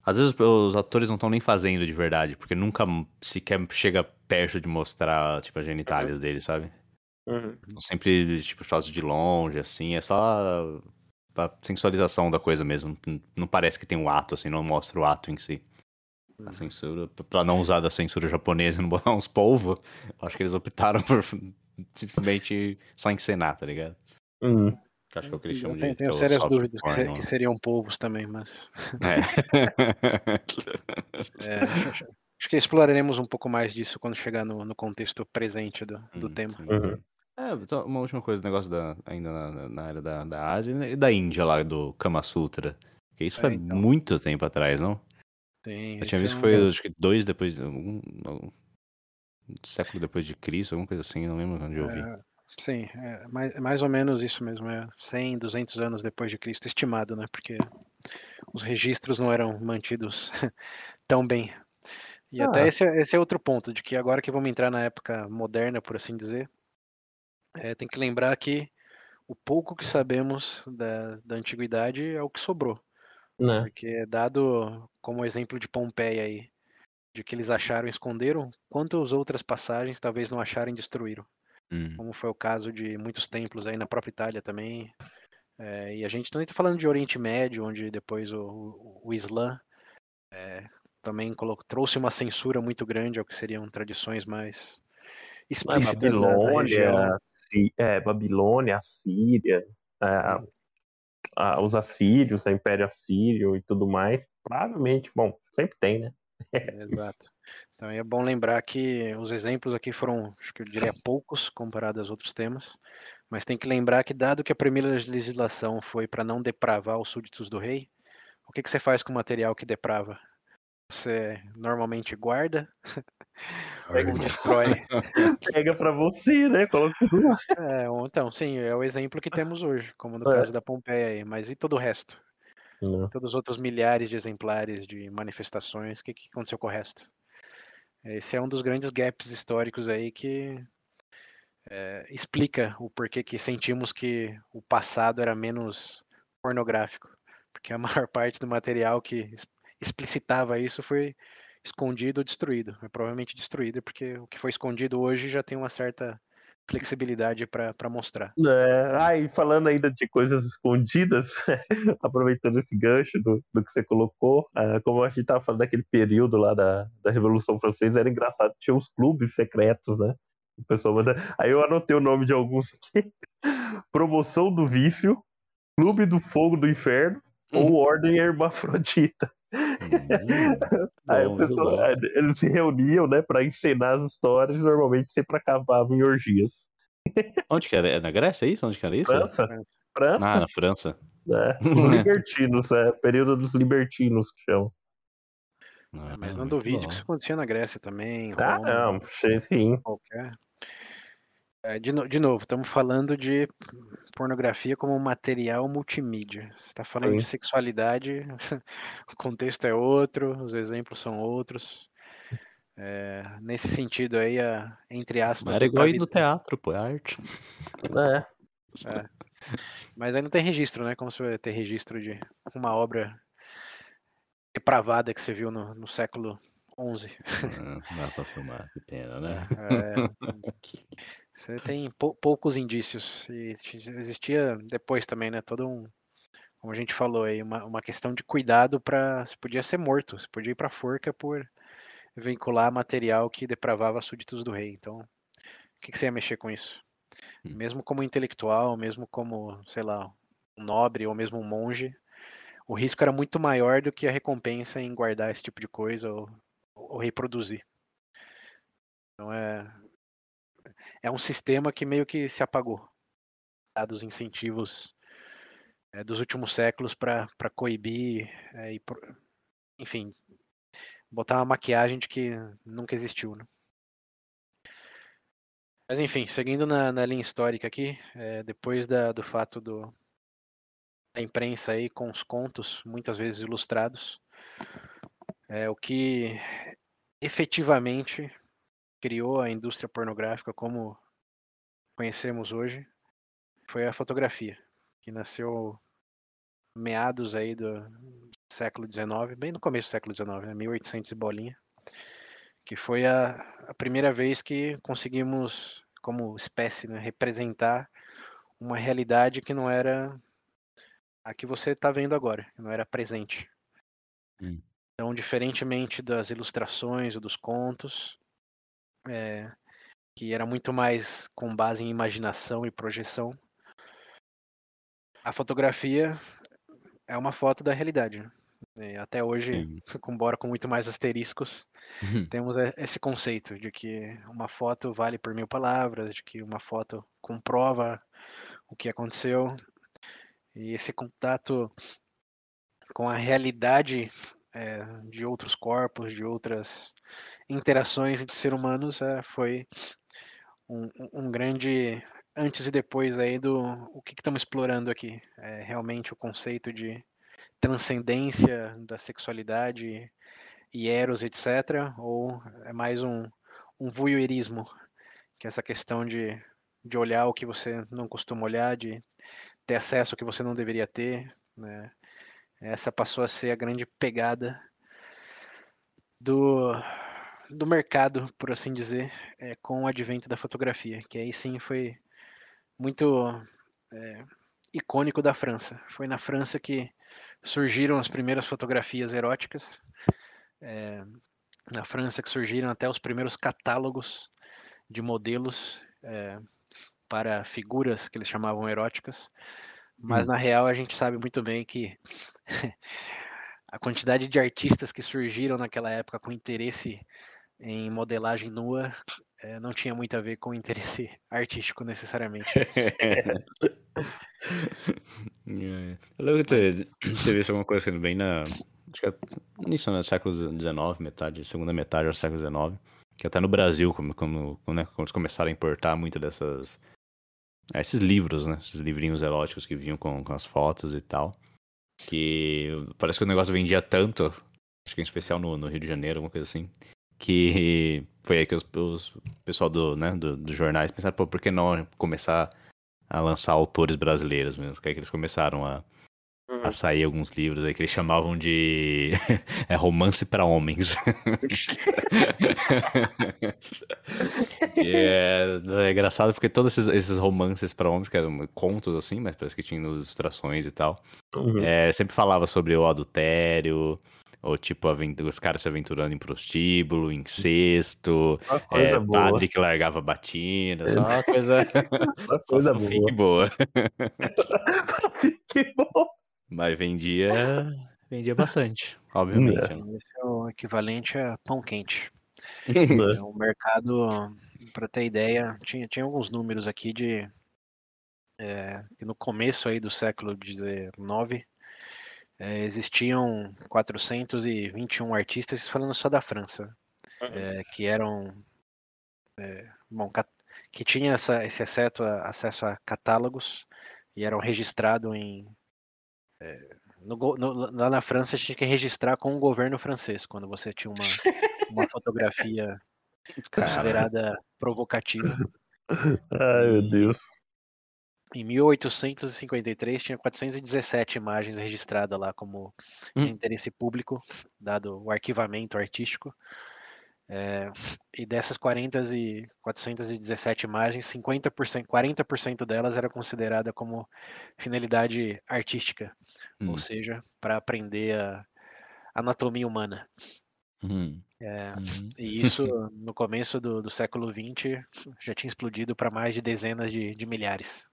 Às vezes os atores não estão nem fazendo de verdade, porque nunca sequer chega perto de mostrar tipo, as genitálias deles, sabe? Uhum. Sempre, tipo, shots de longe, assim, é só a sensualização da coisa mesmo. Não parece que tem um ato, assim, não mostra o ato em si. A censura, pra não usar da censura japonesa e não botar uns polvos, acho que eles optaram por simplesmente só encenar, tá ligado? Uhum. Acho que é o que eles chamam de... Tenho sérias dúvidas porn, que seriam polvos também, mas... Acho que exploraremos um pouco mais disso quando chegar no contexto presente do tema. Uhum. Uma última coisa, negócio ainda na área da Ásia e da Índia lá, do Kama Sutra. Porque isso foi muito tempo atrás, não? Sim. Eu tinha visto que foi, acho que dois depois... Um século depois de Cristo, alguma coisa assim, não lembro onde eu vi. Sim, mais ou menos isso mesmo, 100, 200 anos depois de Cristo, estimado, né? Porque os registros não eram mantidos tão bem. E até esse é outro ponto, de que agora que vamos entrar na época moderna, por assim dizer, tem que lembrar que o pouco que sabemos da antiguidade é o que sobrou. Né? Porque é dado como exemplo de Pompeia aí, de que eles acharam e esconderam, quantas outras passagens talvez não acharam e destruíram. Como foi o caso de muitos templos aí na própria Itália também. E a gente também está falando de Oriente Médio, onde depois o Islã também trouxe uma censura muito grande ao que seriam tradições mais explícitas. Babilônia, Assíria, os assírios, o Império Assírio e tudo mais. Provavelmente, bom, sempre tem, né? Exato. Então é bom lembrar que os exemplos aqui foram, acho que eu diria, poucos comparado aos outros temas, mas tem que lembrar que, dado que a primeira legislação foi para não depravar os súditos do rei, o que você faz com o material que deprava? Você normalmente guarda, pega e destrói. Pega para você, né? Coloca tudo lá. Então, sim, é o exemplo que temos hoje, como no caso da Pompeia aí, mas e todo o resto? Todos os outros milhares de exemplares de manifestações, o que aconteceu com o resto? Esse é um dos grandes gaps históricos aí que explica o porquê que sentimos que o passado era menos pornográfico, porque a maior parte do material que explicitava isso foi escondido ou destruído, provavelmente destruído, porque o que foi escondido hoje já tem uma certa flexibilidade para mostrar. E falando ainda de coisas escondidas, aproveitando esse gancho do que você colocou, como a gente estava falando daquele período lá da Revolução Francesa, era engraçado, tinha uns clubes secretos, né? O pessoal manda... Aí eu anotei o nome de alguns aqui. Promoção do Vício, Clube do Fogo do Inferno ou Ordem Hermafrodita. Aí o pessoal, eles se reuniam, né, pra encenar as histórias e normalmente sempre acabavam em orgias. Onde que era? É na Grécia, é isso? Onde que era isso? França. Na França. Os libertinos, período dos libertinos que chamam. Mas não duvide que isso acontecia na Grécia também. De novo, estamos falando de pornografia como material multimídia. Você está falando de sexualidade, o contexto é outro, os exemplos são outros. Nesse sentido aí, entre aspas... Era igual ir no teatro, pô, é arte. Mas aí não tem registro, né? Como se vai ter registro de uma obra depravada que você viu no século... 11. Não dá pra filmar, que pena, né? Você tem poucos indícios. E existia depois também, né? Todo um, como a gente falou aí, uma questão de cuidado para... Você podia ser morto, você podia ir pra forca por vincular material que depravava súditos do rei. Então, o que você ia mexer com isso? Mesmo como intelectual, mesmo como, sei lá, um nobre ou mesmo um monge, o risco era muito maior do que a recompensa em guardar esse tipo de coisa ou reproduzir. Então é um sistema que meio que se apagou. dados incentivos dos últimos séculos para coibir, enfim, botar uma maquiagem de que nunca existiu, né? Mas enfim, seguindo na linha histórica aqui, depois do fato da imprensa aí com os contos, muitas vezes ilustrados, o que efetivamente criou a indústria pornográfica como conhecemos hoje foi a fotografia, que nasceu meados aí do século XIX, bem no começo do século XIX, né, 1800 e bolinha, que foi a primeira vez que conseguimos, como espécie, né, representar uma realidade que não era a que você está vendo agora, que não era presente. Então, diferentemente das ilustrações ou dos contos, que era muito mais com base em imaginação e projeção, a fotografia é uma foto da realidade. Até hoje, embora com muito mais asteriscos, temos esse conceito de que uma foto vale por 1000 palavras, de que uma foto comprova o que aconteceu. E esse contato com a realidade de outros corpos, de outras interações entre seres humanos, foi um grande antes e depois aí do o que estamos explorando aqui. Realmente o conceito de transcendência da sexualidade e Eros, etc., ou é mais um voyeurismo, que é essa questão de olhar o que você não costuma olhar, de ter acesso ao que você não deveria ter, né? Essa passou a ser a grande pegada do mercado, por assim dizer, com o advento da fotografia, que aí sim foi muito icônico da França. Foi na França que surgiram as primeiras fotografias eróticas, na França que surgiram até os primeiros catálogos de modelos para figuras que eles chamavam eróticas, mas na real a gente sabe muito bem que a quantidade de artistas que surgiram naquela época com interesse em modelagem nua não tinha muito a ver com interesse artístico necessariamente. Eu lembro de ter visto alguma coisa bem no século XIX, segunda metade do século XIX, que até no Brasil, quando eles começaram a importar muito dessas esses livros, né? Esses livrinhos eróticos que vinham com as fotos e tal, que parece que o negócio vendia tanto, acho que em especial no Rio de Janeiro, alguma coisa assim, que foi aí que o pessoal dos jornais pensaram, por que não começar a lançar autores brasileiros mesmo? Que aí que eles começaram a sair alguns livros aí que eles chamavam de romance para homens. É engraçado porque todos esses romances para homens, que eram contos assim, mas parece que tinham ilustrações e tal, sempre falava sobre o adultério, ou tipo, os caras se aventurando em prostíbulo, incesto, padre que largava batina, só uma coisa... Só boa. Fique boa. Que bom. Mas vendia bastante, obviamente. Esse é o equivalente a pão quente. O mercado, para ter ideia, tinha alguns números aqui de... que no começo aí do século XIX, existiam 421 artistas, falando só da França, que eram... que tinha esse acesso a catálogos e eram registrados em... lá na França tinha que registrar com o governo francês quando você tinha uma fotografia considerada provocativa. Ai, meu Deus. Em 1853 tinha 417 imagens registradas lá como interesse público, dado o arquivamento artístico. E dessas 417 imagens, 40% delas era considerada como finalidade artística, ou seja, para aprender a anatomia humana. E isso, no começo do século XX, já tinha explodido para mais de dezenas de milhares.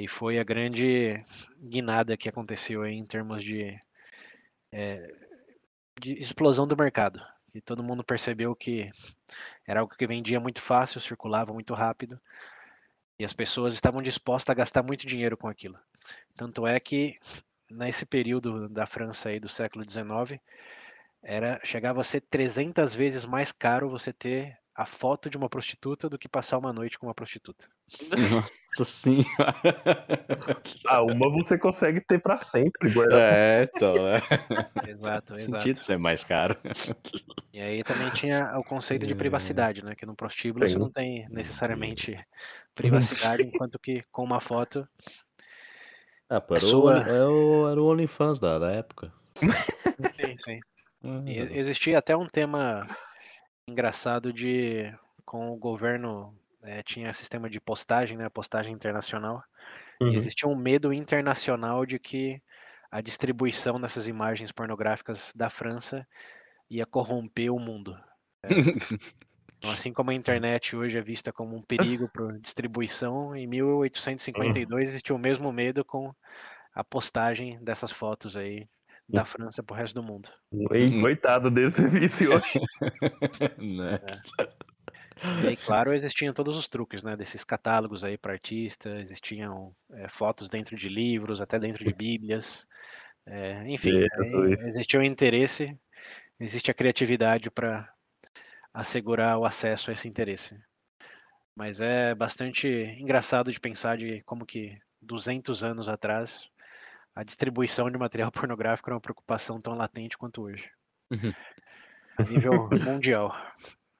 E foi a grande guinada que aconteceu aí em termos de explosão do mercado. E todo mundo percebeu que era algo que vendia muito fácil, circulava muito rápido, E as pessoas estavam dispostas a gastar muito dinheiro com aquilo. Tanto é que, nesse período da França aí do século XIX, chegava a ser 300 vezes mais caro você ter a foto de uma prostituta do que passar uma noite com uma prostituta. Nossa senhora! Ah, uma você consegue ter pra sempre, guardado. Exato. Sentido ser mais caro. E aí também tinha o conceito de privacidade, né? Que no prostíbulo você não tem necessariamente privacidade, enquanto que com uma foto... Ah, pô, era o OnlyFans da época. Sim. E existia até um tema engraçado com o governo, tinha sistema de postagem, né? Postagem internacional. E existia um medo internacional de que a distribuição dessas imagens pornográficas da França ia corromper o mundo. Então, assim como a internet hoje é vista como um perigo para distribuição, em 1852 existia o mesmo medo com a postagem dessas fotos aí da França pro resto do mundo. Coitado dele ser vice hoje. E aí, claro, existiam todos os truques, né? Desses catálogos aí para artistas, existiam fotos dentro de livros, até dentro de bíblias. Enfim, existia o interesse, existe a criatividade para assegurar o acesso a esse interesse. Mas é bastante engraçado de pensar de como que 200 anos atrás a distribuição de material pornográfico era uma preocupação tão latente quanto hoje. A nível mundial.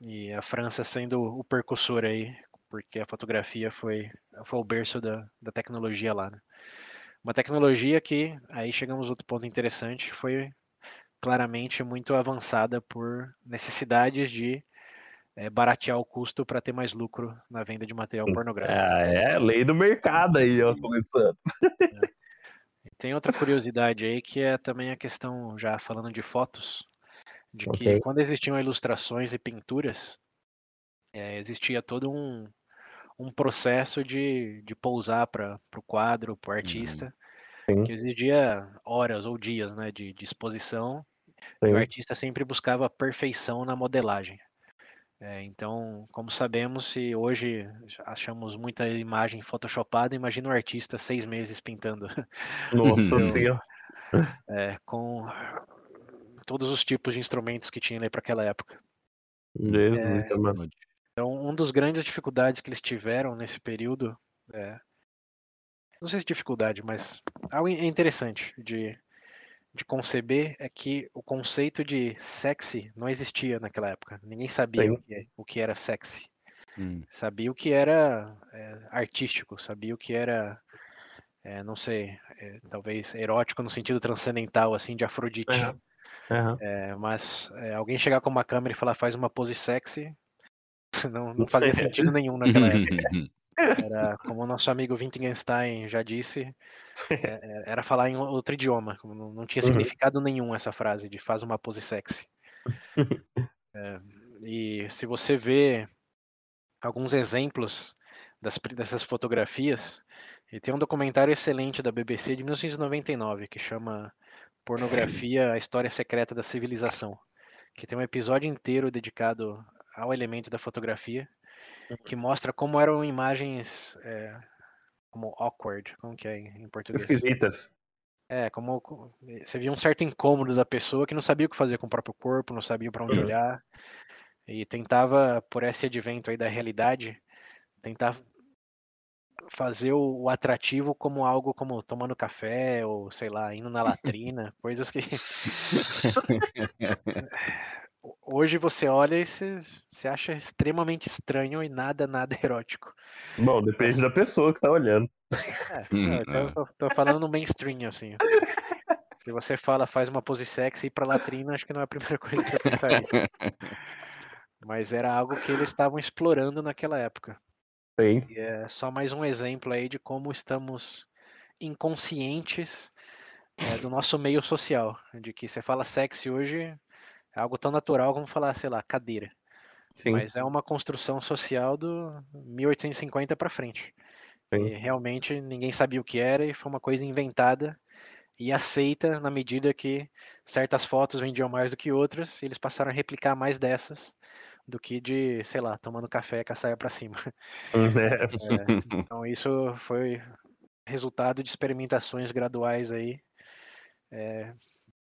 E a França sendo o percussor aí, porque a fotografia foi o berço da tecnologia lá, né? Uma tecnologia que, aí chegamos a outro ponto interessante, foi claramente muito avançada por necessidades de baratear o custo para ter mais lucro na venda de material pornográfico. Lei do mercado aí, ó, começando. Tem outra curiosidade aí, que é também a questão, já falando de fotos, de que quando existiam ilustrações e pinturas, existia todo um processo de pousar para o quadro, para o artista, que exigia horas ou dias, né, de exposição, e o artista sempre buscava a perfeição na modelagem. Então, como sabemos, se hoje achamos muita imagem photoshopada, imagina um artista 6 meses pintando. Nossa, com todos os tipos de instrumentos que tinha para aquela época. Então, uma das grandes dificuldades que eles tiveram nesse período, não sei se dificuldade, mas algo interessante de conceber é que o conceito de sexy não existia naquela época. Ninguém sabia o que era sexy. Sabia o que era artístico, sabia o que era, talvez erótico no sentido transcendental, assim, de Afrodite. Mas alguém chegar com uma câmera e falar, faz uma pose sexy, não fazia sentido nenhum naquela época. Era, como o nosso amigo Wittgenstein já disse, era falar em outro idioma. Não tinha significado nenhum essa frase de faz uma pose sexy. E se você vê alguns exemplos dessas fotografias, e tem um documentário excelente da BBC de 1999 que chama Pornografia, a História Secreta da Civilização, que tem um episódio inteiro dedicado ao elemento da fotografia, que mostra como eram imagens como awkward, como que é em português? Esquisitas. Como você via um certo incômodo da pessoa que não sabia o que fazer com o próprio corpo, não sabia para onde olhar, e tentava, por esse advento aí da realidade, tentar fazer o atrativo como algo como tomando café, ou sei lá, indo na latrina, coisas que... Hoje você olha e você acha extremamente estranho e nada erótico. Bom, depende da pessoa que tá olhando. Tô falando no mainstream, assim. Se você faz uma pose sexy e ir pra latrina, acho que não é a primeira coisa que você pensaria. Mas era algo que eles estavam explorando naquela época. Sim. E é só mais um exemplo aí de como estamos inconscientes do nosso meio social. De que você fala sexy hoje... É algo tão natural como falar, sei lá, cadeira. Sim. Mas é uma construção social do 1850 para frente. Sim. E realmente ninguém sabia o que era e foi uma coisa inventada e aceita na medida que certas fotos vendiam mais do que outras e eles passaram a replicar mais dessas do que de, sei lá, tomando café com a saia pra cima. Então isso foi resultado de experimentações graduais aí,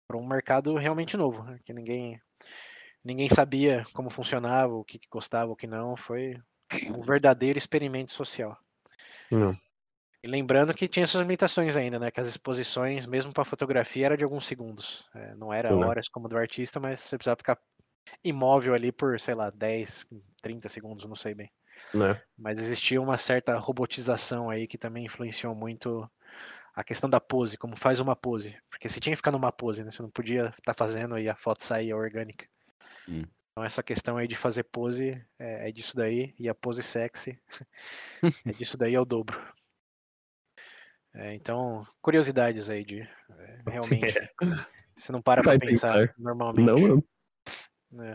para um mercado realmente novo, né? Que ninguém sabia como funcionava, o que gostava, o que não. Foi um verdadeiro experimento social. Não. E lembrando que tinha essas limitações ainda, né? Que as exposições, mesmo para fotografia, era de alguns segundos. Não era horas como do artista, mas você precisava ficar imóvel ali por, sei lá, 10, 30 segundos, não sei bem. Né? Mas existia uma certa robotização aí que também influenciou muito a questão da pose, como faz uma pose, porque você tinha que ficar numa pose, né? Você não podia estar fazendo e a foto saía orgânica. Então essa questão aí de fazer pose é disso daí, e a pose sexy é disso daí ao dobro. Então, curiosidades aí de realmente você não para pra pensar normalmente. Não.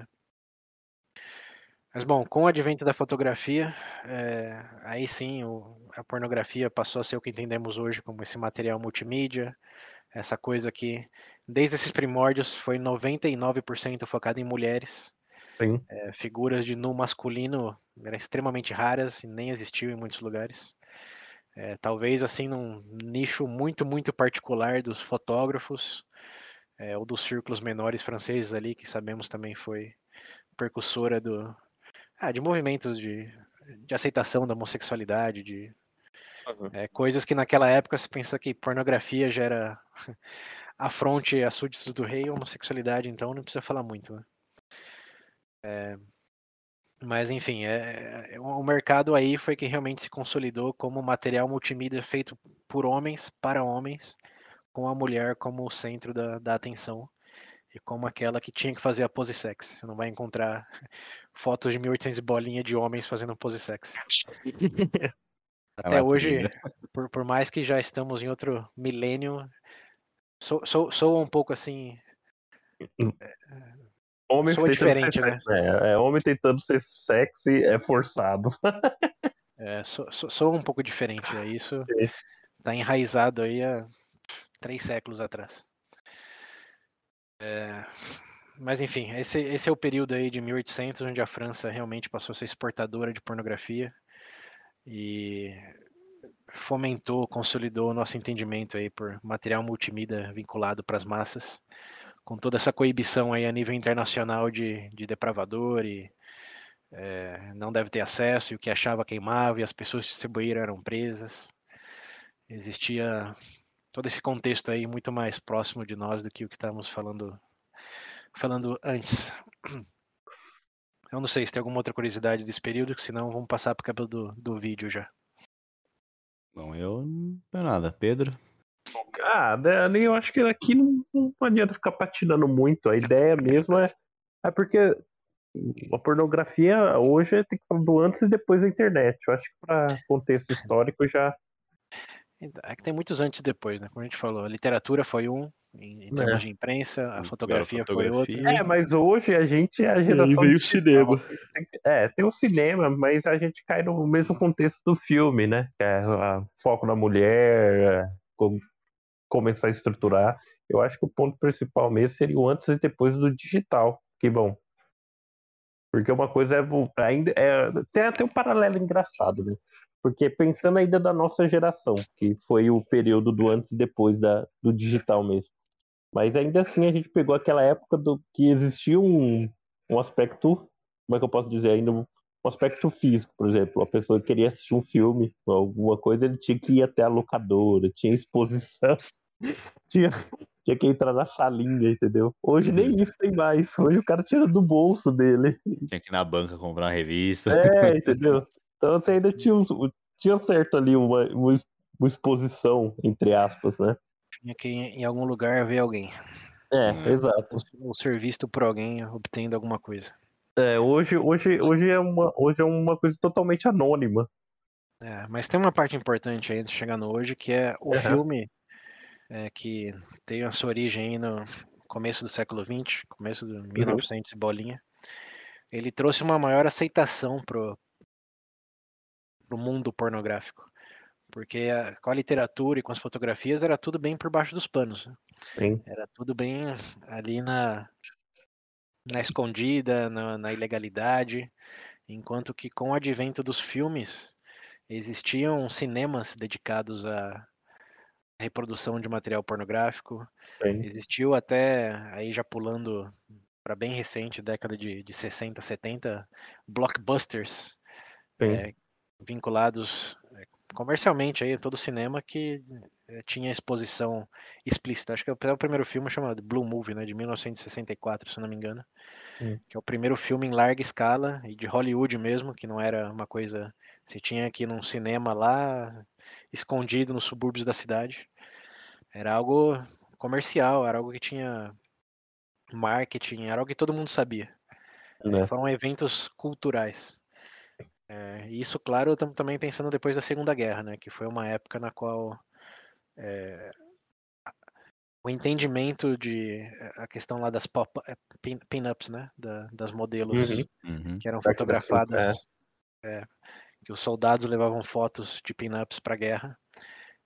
Mas, bom, com o advento da fotografia, aí sim a pornografia passou a ser o que entendemos hoje como esse material multimídia, essa coisa que, desde esses primórdios, foi 99% focada em mulheres. Sim. Figuras de nu masculino eram extremamente raras e nem existiam em muitos lugares. Talvez, assim, num nicho muito, muito particular dos fotógrafos, ou dos círculos menores franceses ali, que sabemos também foi precursora de movimentos de aceitação da homossexualidade, de coisas que naquela época se pensa que pornografia já era afronte a súditos do rei, homossexualidade, então não precisa falar muito, né? Mas enfim, o mercado aí foi que realmente se consolidou como material multimídia feito por homens, para homens, com a mulher como o centro da atenção. E como aquela que tinha que fazer a pose sexy. Você não vai encontrar fotos de 1800 bolinha de homens fazendo pose sexy. Até hoje, por mais que já estamos em outro milênio, soa um pouco assim... Homem diferente, né? Homem tentando ser sexy é forçado. Soa um pouco diferente, né? Isso está enraizado aí há 3 séculos atrás. Mas enfim, esse é o período aí de 1800, onde a França realmente passou a ser exportadora de pornografia e fomentou, consolidou o nosso entendimento aí por material multimídia vinculado para as massas, com toda essa coibição aí a nível internacional de depravador e não deve ter acesso, e o que achava queimava, e as pessoas que distribuíram eram presas. Existia todo esse contexto aí muito mais próximo de nós do que o que estávamos falando antes. Eu não sei se tem alguma outra curiosidade desse período, que senão vamos passar para o capítulo do vídeo já. Bom, eu não tenho nada. Pedro? Ali eu acho que aqui não adianta ficar patinando muito. A ideia mesmo é porque a pornografia hoje tem que falar do antes e depois da internet. Eu acho que para contexto histórico já... É que tem muitos antes e depois, né? Como a gente falou, a literatura foi um, em termos de imprensa, a fotografia foi outro. Mas hoje a gente é a geração... E veio o cinema. Tem o cinema, mas a gente cai no mesmo contexto do filme, né? Que é o foco na mulher, começar a estruturar. Eu acho que o ponto principal mesmo seria o antes e depois do digital. Que bom. Porque uma coisa tem até um paralelo engraçado, né? Porque pensando ainda da nossa geração, que foi o período do antes e depois do digital mesmo. Mas ainda assim a gente pegou aquela época que existia um aspecto, como é que eu posso dizer ainda, um aspecto físico, por exemplo. A pessoa queria assistir um filme ou alguma coisa, ele tinha que ir até a locadora, tinha exposição, tinha que entrar na salinha, entendeu? Hoje nem isso tem mais, hoje o cara tira do bolso dele. Tinha que ir na banca comprar uma revista. Entendeu? Então você ainda tinha certo ali uma exposição, entre aspas, né? Tinha que em algum lugar ver alguém. Exato. Ou ser visto por alguém obtendo alguma coisa. Hoje é uma coisa totalmente anônima. Mas tem uma parte importante aí de chegar no hoje, que é o filme que tem a sua origem aí no começo do século XX, começo do 1900 e bolinha. Ele trouxe uma maior aceitação pro mundo pornográfico, porque com a literatura e com as fotografias era tudo bem por baixo dos panos, né? Era tudo bem ali na na escondida, na ilegalidade, enquanto que com o advento dos filmes existiam cinemas dedicados à reprodução de material pornográfico. Sim. Existiu até, aí já pulando para bem recente, década de 60, 70, blockbusters vinculados comercialmente aí, todo cinema que tinha exposição explícita. Acho que é o primeiro filme chamado Blue Movie, né, de 1964, se não me engano, que é o primeiro filme em larga escala e de Hollywood mesmo, que não era uma coisa... Você tinha aqui num cinema lá, escondido nos subúrbios da cidade. Era algo comercial, era algo que tinha marketing, era algo que todo mundo sabia. Né? Foram eventos culturais. E isso, claro, estamos também pensando depois da Segunda Guerra, né? Que foi uma época na qual o entendimento de a questão lá das pin-ups, né? Das modelos que eram fotografadas. Que os soldados levavam fotos de pin-ups para a guerra.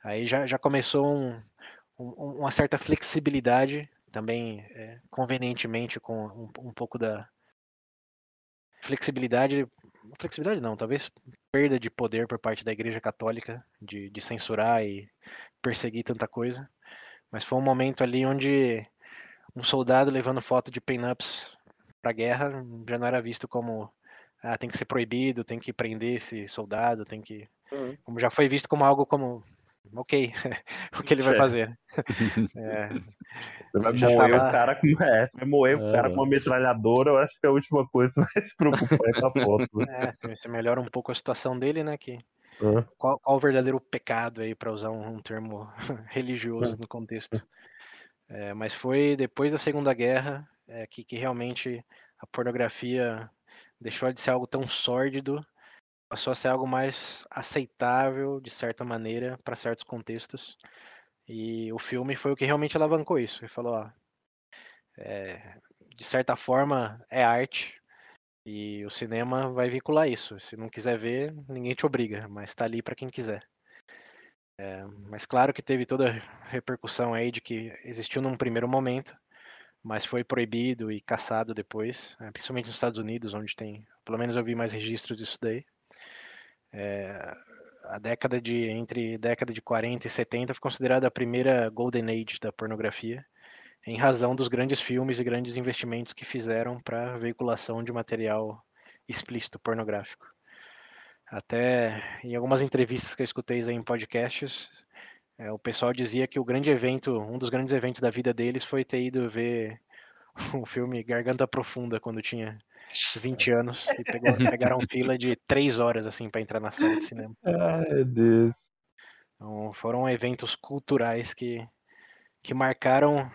Aí já começou uma certa flexibilidade, também convenientemente com um pouco da flexibilidade. Flexibilidade não, talvez perda de poder por parte da Igreja Católica de censurar e perseguir tanta coisa. Mas foi um momento ali onde um soldado levando foto de pin-ups para a guerra já não era visto como tem que ser proibido, tem que prender esse soldado, tem que... Como já foi visto como algo como... Ok, o que ele vai fazer? Vai moer o cara com uma metralhadora, eu acho que é a última coisa que vai se preocupar com a foto. Você melhora um pouco a situação dele, né? Que... Qual o verdadeiro pecado aí, para usar um termo religioso no contexto? Mas foi depois da Segunda Guerra que realmente a pornografia deixou de ser algo tão sórdido, passou a ser algo mais aceitável, de certa maneira, para certos contextos. E o filme foi o que realmente alavancou isso. Ele falou, de certa forma, é arte. E o cinema vai vincular isso. Se não quiser ver, ninguém te obriga, mas está ali para quem quiser. Mas claro que teve toda a repercussão aí de que existiu num primeiro momento, mas foi proibido e caçado depois, principalmente nos Estados Unidos, onde tem, pelo menos eu vi mais registros disso daí. A década entre década de 40 e 70 foi considerada a primeira Golden Age da pornografia, em razão dos grandes filmes e grandes investimentos que fizeram para a veiculação de material explícito pornográfico. Até em algumas entrevistas que eu escutei aí em podcasts, o pessoal dizia que um dos grandes eventos da vida deles foi ter ido ver o filme Garganta Profunda quando tinha 20 anos e pegaram fila de 3 horas assim para entrar na sala de cinema. Ai, Deus. Então, foram eventos culturais que marcaram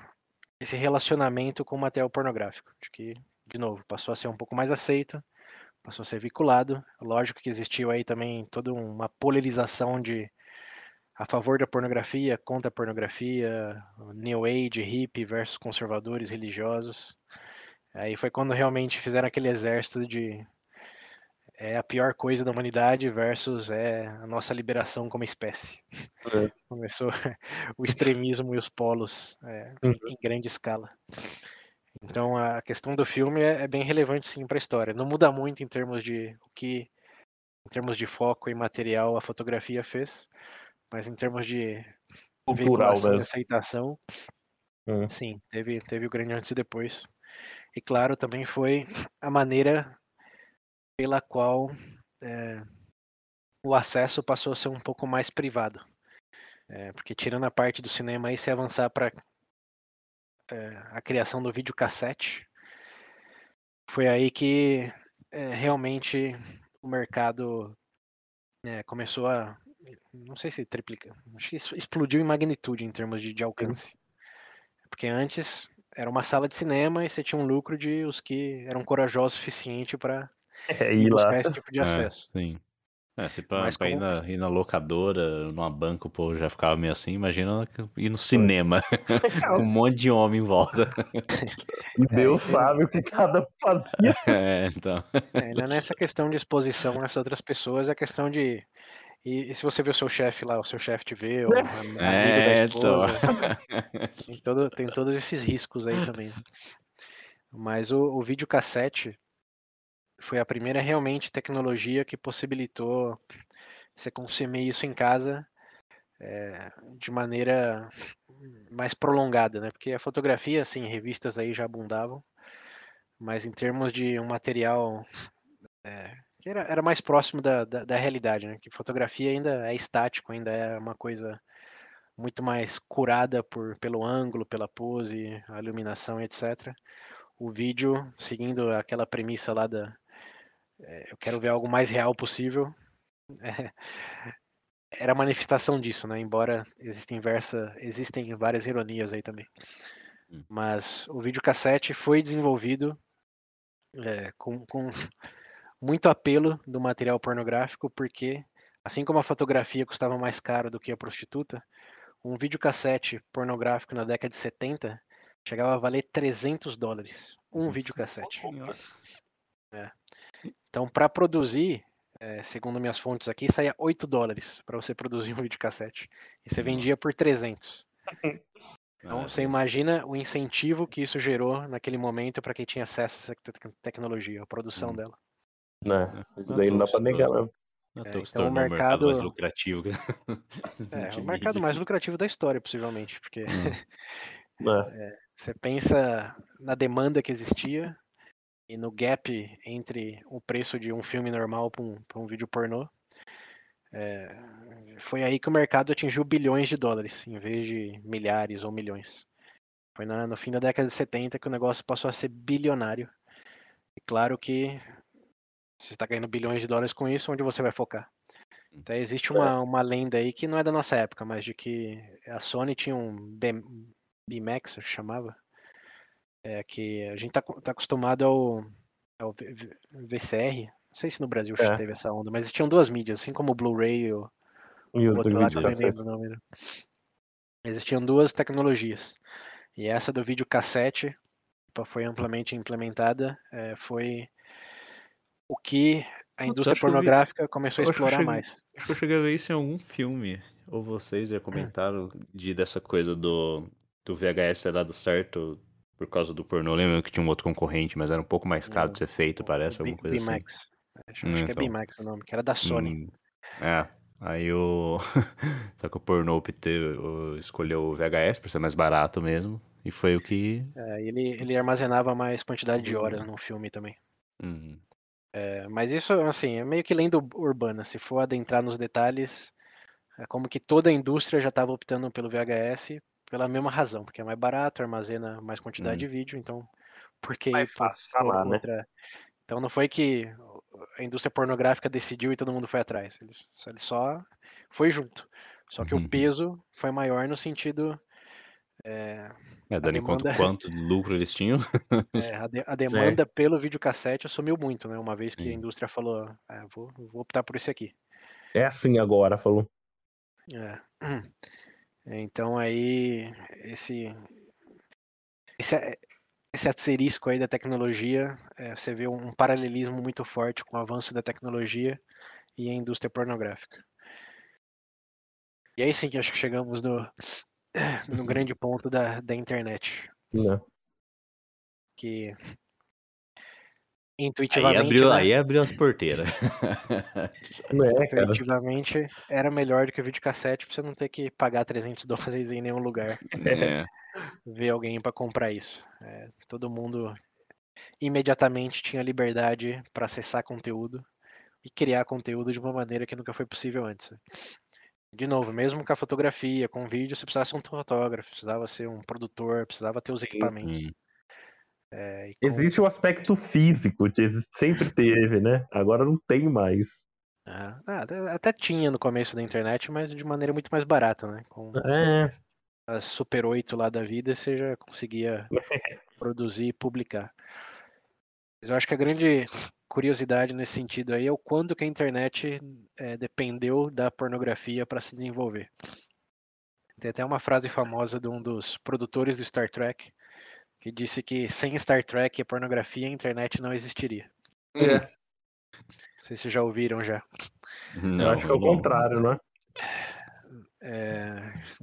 esse relacionamento com o material pornográfico, de que, de novo, passou a ser um pouco mais aceito, passou a ser vinculado. Lógico que existiu aí também toda uma polarização de a favor da pornografia, contra a pornografia, New Age, hippie versus conservadores religiosos. Aí foi quando realmente fizeram aquele exército de a pior coisa da humanidade versus a nossa liberação como espécie. Começou o extremismo e os polos em grande escala. Então a questão do filme é bem relevante sim para a história. Não muda muito em termos de foco e material a fotografia fez. Mas em termos de cultural, de aceitação, sim, teve o grande antes e depois. E claro, também foi a maneira pela qual o acesso passou a ser um pouco mais privado. Porque tirando a parte do cinema, aí se avançar para a criação do videocassete, foi aí que realmente o mercado começou a... Não sei se triplica, acho que isso explodiu em magnitude em termos de alcance. Porque antes era uma sala de cinema e você tinha um lucro de os que eram corajosos o suficiente para buscar esse tipo de acesso. Sim. Se para ir na locadora, numa banca, o povo já ficava meio assim, imagina ir no cinema com um monte de homem em volta. Deus sabe o que cada fazia. Então. Ainda nessa questão de exposição às outras pessoas, a questão de... E se você vê o seu chefe lá, o seu chefe te vê, ou tem todos esses riscos aí também. Mas o videocassete foi a primeira realmente tecnologia que possibilitou você consumir isso em casa de maneira mais prolongada, né? Porque a fotografia, assim, revistas aí já abundavam, mas em termos de um material que era mais próximo da realidade, né? Que fotografia ainda é estático, ainda é uma coisa muito mais curada pelo ângulo, pela pose, a iluminação, etc. O vídeo, seguindo aquela premissa lá eu quero ver algo mais real possível, era a manifestação disso, né? Embora existem várias ironias aí também. Mas o videocassete foi desenvolvido com muito apelo do material pornográfico, porque assim como a fotografia custava mais caro do que a prostituta, um videocassete pornográfico na década de 70 chegava a valer $300. Um videocassete. Então, para produzir, segundo minhas fontes aqui, saía $8 para você produzir um videocassete. E você vendia por 300. Então, você imagina o incentivo que isso gerou naquele momento para quem tinha acesso a essa tecnologia, a produção dela. Isso daí não dá para negar, né? Então, o mercado mais lucrativo. O mercado mais lucrativo da história, possivelmente, porque você pensa na demanda que existia e no gap entre o preço de um filme normal para um vídeo pornô. Foi aí que o mercado atingiu bilhões de dólares, em vez de milhares ou milhões. Foi no fim da década de 70 que o negócio passou a ser bilionário. E claro que você está ganhando bilhões de dólares com isso, onde você vai focar? Então existe uma lenda aí que não é da nossa época, mas de que a Sony tinha um BMax, eu chamava, que a gente tá acostumado ao VCR, não sei se no Brasil já teve essa onda, mas existiam duas mídias, assim como o Blu-ray ou o outro lado, eu nem lembro o nome, né? Existiam duas tecnologias, e essa do videocassete foi amplamente implementada, foi o que a indústria pornográfica começou a explorar mais. Acho que eu cheguei a ver isso em algum filme, ou vocês já comentaram dessa coisa do VHS ter dado certo por causa do pornô. Lembro que tinha um outro concorrente, mas era um pouco mais caro de ser feito, parece, alguma coisa assim. Acho que é BMax o nome, que era da Sony. Aí só que o pornô escolheu o VHS por ser mais barato mesmo, e foi o que... Ele armazenava mais quantidade de horas no filme também. Mas isso, assim, é meio que lenda urbana. Se for adentrar nos detalhes, é como que toda a indústria já estava optando pelo VHS pela mesma razão, porque é mais barato, armazena mais quantidade de vídeo, então por que ir falar, né? Então não foi que a indústria pornográfica decidiu e todo mundo foi atrás, ele só foi junto, só que o peso foi maior no sentido... dando em conta quanto lucro eles tinham. A demanda pelo videocassete sumiu muito, né? Uma vez que a indústria falou, vou optar por esse aqui. É assim agora, falou. Então aí esse asterisco aí da tecnologia, você vê um paralelismo muito forte com o avanço da tecnologia e a indústria pornográfica. E aí sim que acho que chegamos no grande ponto da internet. Não. Que intuitivamente... Aí abriu as porteiras. Intuitivamente era melhor do que o videocassete pra você não ter que pagar $300 em nenhum lugar. Ver alguém pra comprar isso. Todo mundo imediatamente tinha liberdade pra acessar conteúdo e criar conteúdo de uma maneira que nunca foi possível antes. De novo, mesmo com a fotografia, com o vídeo, você precisava ser um fotógrafo, precisava ser um produtor, precisava ter os equipamentos. Existe o aspecto físico, sempre teve, né? Agora não tem mais. Até tinha no começo da internet, mas de maneira muito mais barata, né? Com a Super 8 lá da vida, você já conseguia produzir e publicar. Mas eu acho que a grande curiosidade nesse sentido aí é o quando que a internet dependeu da pornografia para se desenvolver. Tem até uma frase famosa de um dos produtores do Star Trek que disse que sem Star Trek e pornografia a internet não existiria. Não sei se já ouviram já. Não, eu acho que é o contrário, né?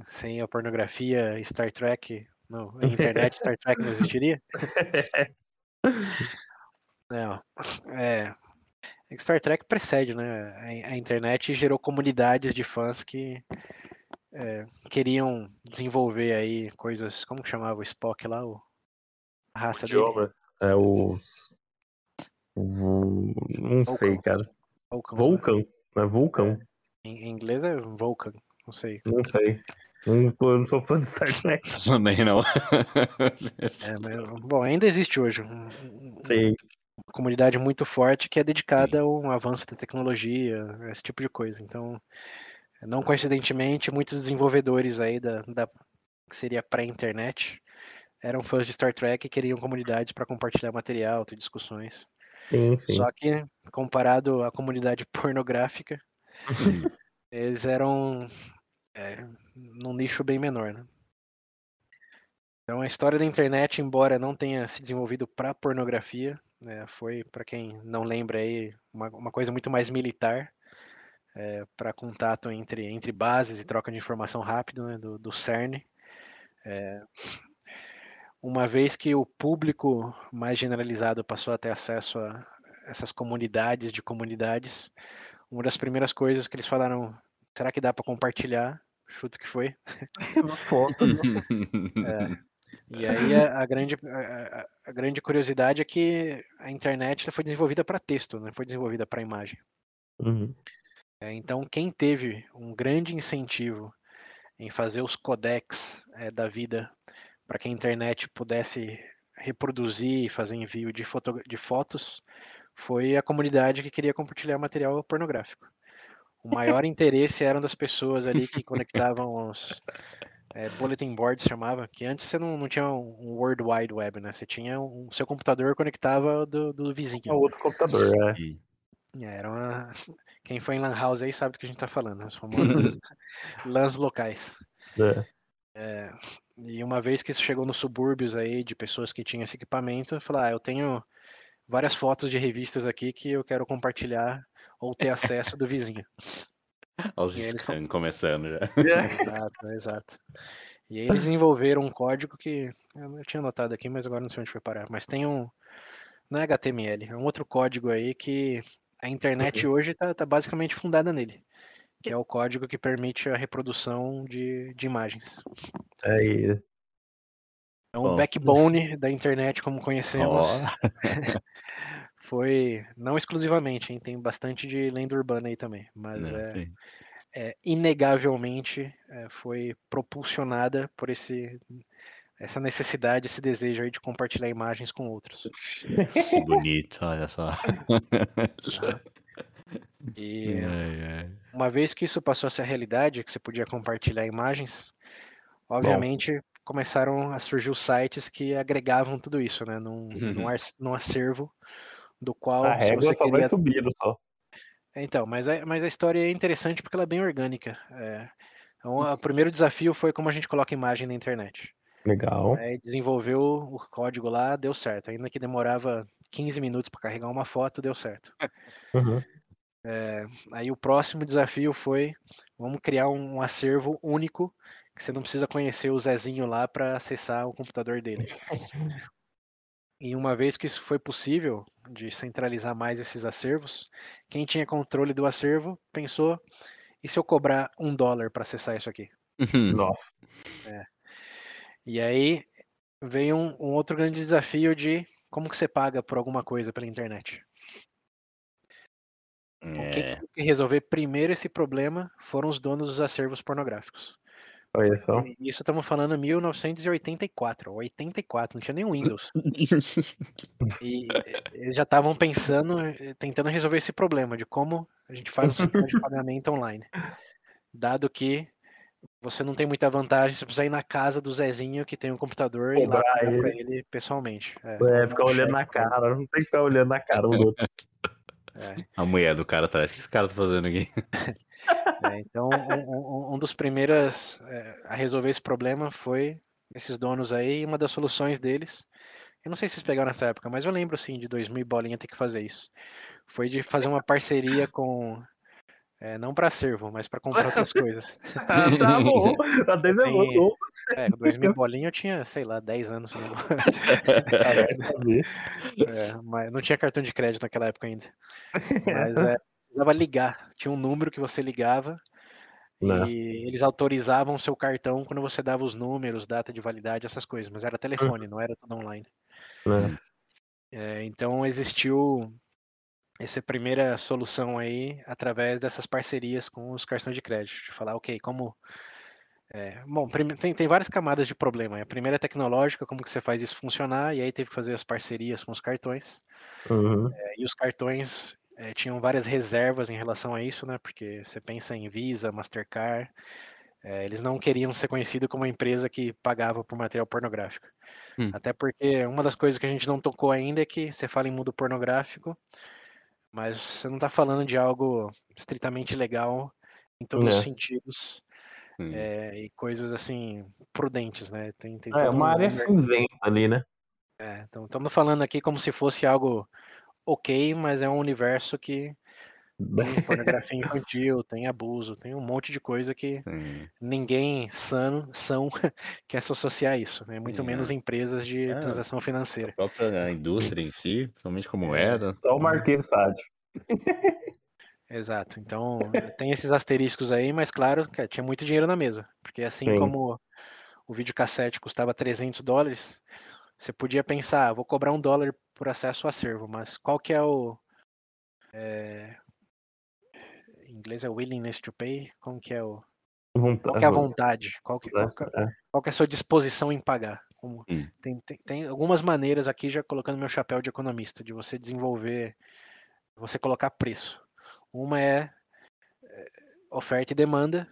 Sem a pornografia Star Trek, a internet Star Trek não existiria? Não, é que Star Trek precede, né? A internet gerou comunidades de fãs que queriam desenvolver aí coisas. Como que chamava o Spock lá? A raça dele? É não Vulcan. Sei, cara. Vulcan. É Vulcan. Em inglês é Vulcan. Não sei. Não sei. Eu não sou fã de Star Trek. Eu também não. Mas, bom, ainda existe hoje uma comunidade muito forte que é dedicada a um avanço da tecnologia, esse tipo de coisa. Então, não coincidentemente, muitos desenvolvedores aí que seria pré-internet eram fãs de Star Trek e queriam comunidades para compartilhar material, ter discussões. Sim. Só que, comparado à comunidade pornográfica, eles eram num nicho bem menor, né? Então, a história da internet, embora não tenha se desenvolvido para pornografia, foi, para quem não lembra aí, uma coisa muito mais militar, para contato entre bases e troca de informação rápido, né, do CERN. Uma vez que o público mais generalizado passou a ter acesso a essas comunidades de comunidades, uma das primeiras coisas que eles falaram, será que dá para compartilhar? Chuto que foi. Uma foto. E aí a grande curiosidade é que a internet foi desenvolvida para texto, não foi desenvolvida para imagem. Uhum. Então, quem teve um grande incentivo em fazer os codecs da vida para que a internet pudesse reproduzir e fazer envio de fotos, foi a comunidade que queria compartilhar material pornográfico. O maior interesse eram das pessoas ali que conectavam os bulletin boards, chamava, que antes você não tinha um World Wide Web, né? Você tinha seu computador conectava do vizinho. O outro computador, era quem foi em Lan House aí sabe do que a gente tá falando, as famosas LANs locais. E uma vez que isso chegou nos subúrbios aí de pessoas que tinham esse equipamento, eu falei, eu tenho várias fotos de revistas aqui que eu quero compartilhar ou ter acesso do vizinho. Olha os scans começando já. Exato. E aí eles desenvolveram um código que eu tinha anotado aqui, mas agora não sei onde foi parar. Mas tem não é HTML, é um outro código aí que a internet hoje tá basicamente fundada nele. Que é o código que permite a reprodução de imagens. Aí. É um backbone da internet, como conhecemos. Foi, não exclusivamente, hein? Tem bastante de lenda urbana aí também. Mas inegavelmente foi propulsionada por essa necessidade, esse desejo aí de compartilhar imagens com outros. Que bonito, olha só. E uma vez que isso passou a ser a realidade, que você podia compartilhar imagens, obviamente começaram a surgir os sites que agregavam tudo isso, né? Num acervo do qual a regra você só vai subindo só. Então, mas a história é interessante porque ela é bem orgânica. Então, o primeiro desafio foi como a gente coloca imagem na internet. Legal. Aí desenvolveu o código lá, deu certo. Ainda que demorava 15 minutos para carregar uma foto, deu certo. Uhum. Aí o próximo desafio foi, vamos criar um acervo único que você não precisa conhecer o Zezinho lá para acessar o computador dele. E uma vez que isso foi possível de centralizar mais esses acervos, quem tinha controle do acervo pensou, e se eu cobrar $1 para acessar isso aqui? Nossa. E aí veio um outro grande desafio de como que você paga por alguma coisa pela internet. Que resolver primeiro esse problema foram os donos dos acervos pornográficos. Olha só. Isso estamos falando em 1984. 84, não tinha nem Windows. E eles já estavam pensando, tentando resolver esse problema de como a gente faz um sistema de pagamento online. Dado que você não tem muita vantagem, você precisa ir na casa do Zezinho que tem um computador e lá pagar pra ele pessoalmente. Ficar olhando na cara, não tem que ficar olhando na cara do outro. A mulher do cara atrás, o que esse cara tá fazendo aqui? Então, um dos primeiros a resolver esse problema foi esses donos aí, e uma das soluções deles, eu não sei se vocês pegaram nessa época, mas eu lembro sim de 2000 bolinha ter que fazer isso, foi de fazer uma parceria com É, não para servo, mas para comprar outras coisas. Ah, tá bom. Tá bem bom. É, com 2.000 bolinhas eu tinha, sei lá, 10 anos. Mas não tinha cartão de crédito naquela época ainda. Mas precisava ligar. Tinha um número que você ligava e eles autorizavam o seu cartão quando você dava os números, data de validade, essas coisas. Mas era telefone, não era tudo online. É, então existiu essa primeira solução aí através dessas parcerias com os cartões de crédito. De falar, ok, como... bom, tem várias camadas de problema. A primeira é tecnológica, como que você faz isso funcionar, e aí teve que fazer as parcerias com os cartões. E os cartões tinham várias reservas em relação a isso, né? Porque você pensa em Visa, Mastercard, eles não queriam ser conhecidos como uma empresa que pagava por material pornográfico. Até porque uma das coisas que a gente não tocou ainda é que você fala em mundo pornográfico, mas você não está falando de algo estritamente legal em todos os sentidos, e coisas assim prudentes, né? Tem é uma área cinzenta ali, né? Então estamos falando aqui como se fosse algo ok, mas é um universo que tem pornografia infantil, tem abuso, tem um monte de coisa que ninguém são quer se associar a isso, né? Muito menos empresas de transação financeira. A própria indústria em si, principalmente como era. Só o Marquês de Sade. Exato. Então, tem esses asteriscos aí, mas claro, tinha muito dinheiro na mesa. Porque assim como o videocassete custava $300, você podia pensar, vou cobrar $1 por acesso ao acervo, mas qual que é o... em inglês é willingness to pay, como que é o... Qual que é a vontade? Qual que é a sua disposição em pagar? Como... Tem algumas maneiras aqui, já colocando meu chapéu de economista, de você desenvolver, você colocar preço. Uma é oferta e demanda,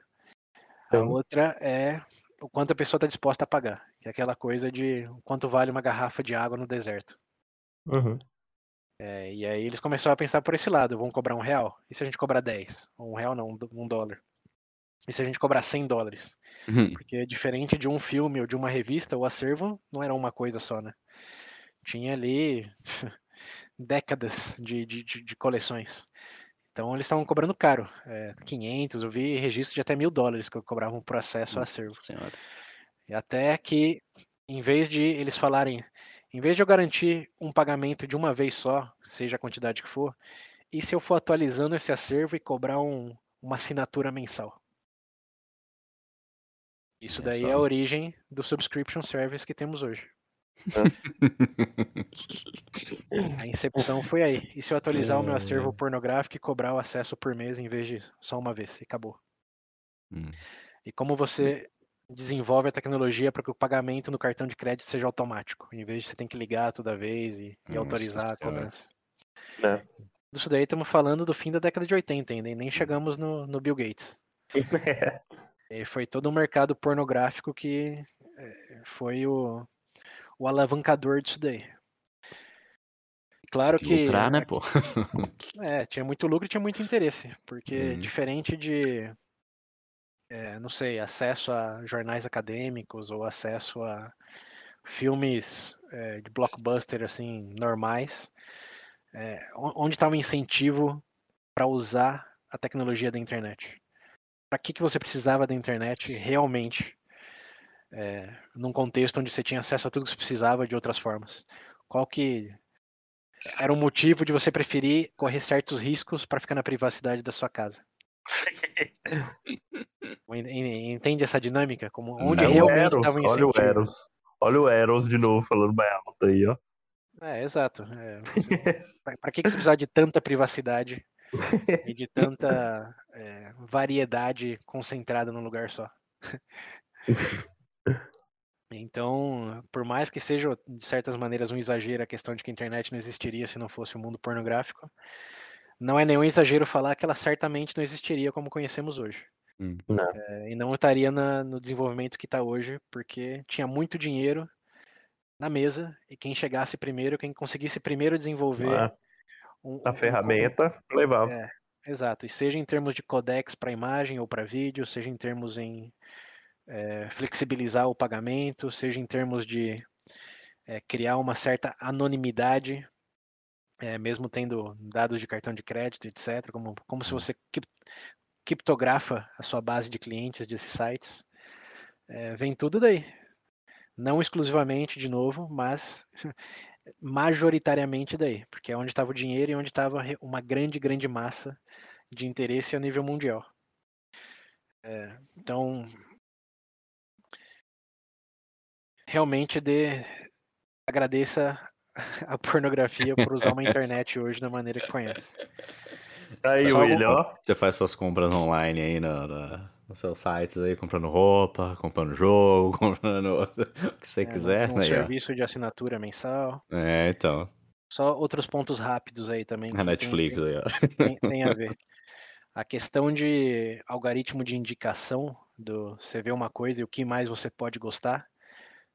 a outra é o quanto a pessoa está disposta a pagar, que é aquela coisa de quanto vale uma garrafa de água no deserto. E aí eles começaram a pensar por esse lado, vão cobrar R$1? E se a gente cobrar 10? R$1 não, $1. E se a gente cobrar $100? Porque diferente de um filme ou de uma revista, o acervo não era uma coisa só, né? Tinha ali décadas de coleções. Então eles estavam cobrando caro, 500, eu vi registro de até $1.000 que cobravam por acesso ao acervo. Senhora. E até que, em vez de eles falarem... Em vez de eu garantir um pagamento de uma vez só, seja a quantidade que for, e se eu for atualizando esse acervo e cobrar uma assinatura mensal? Isso daí é a origem do subscription service que temos hoje. A incepção foi aí. E se eu atualizar o meu acervo pornográfico e cobrar o acesso por mês em vez de só uma vez? E acabou. E como você... desenvolve a tecnologia para que o pagamento no cartão de crédito seja automático, em vez de você tem que ligar toda vez e autorizar a cobrança. Isso daí estamos falando do fim da década de 80 ainda, e nem chegamos no Bill Gates. E foi todo um mercado pornográfico que foi o alavancador disso daí. Claro que lucrar, né, pô? Tinha muito lucro e tinha muito interesse, porque diferente de... não sei, acesso a jornais acadêmicos ou acesso a filmes de blockbuster assim, normais, onde está o incentivo para usar a tecnologia da internet? Para que você precisava da internet realmente, num contexto onde você tinha acesso a tudo que você precisava de outras formas? Qual que era o motivo de você preferir correr certos riscos para ficar na privacidade da sua casa? Entende essa dinâmica? Como onde realmente estava o incentivo? Olha o Eros. Olha o Eros de novo falando bem alto aí, ó. Exato. Pra que você precisava de tanta privacidade e de tanta variedade concentrada num lugar só? Então, por mais que seja de certas maneiras um exagero a questão de que a internet não existiria se não fosse o mundo pornográfico, não é nenhum exagero falar que ela certamente não existiria como conhecemos hoje. Não. E não estaria no desenvolvimento que está hoje, porque tinha muito dinheiro na mesa, e quem chegasse primeiro, quem conseguisse primeiro desenvolver... a ferramenta, levava. Exato, e seja em termos de codecs para imagem ou para vídeo, seja em termos em flexibilizar o pagamento, seja em termos de criar uma certa anonimidade mesmo tendo dados de cartão de crédito, etc., como se você criptografa a sua base de clientes desses sites, vem tudo daí. Não exclusivamente, de novo, mas majoritariamente daí, porque é onde estava o dinheiro e onde estava uma grande massa de interesse a nível mundial. Então, realmente agradeça a pornografia por usar uma internet hoje da maneira que conhece. Aí, William, ó. Você faz suas compras online aí nos seus sites aí, comprando roupa, comprando jogo, comprando o que você quiser. Um serviço de assinatura mensal. Então. Só outros pontos rápidos aí também. A Netflix aí, ó. Tem a ver. A questão de algoritmo de indicação, do você vê uma coisa e o que mais você pode gostar,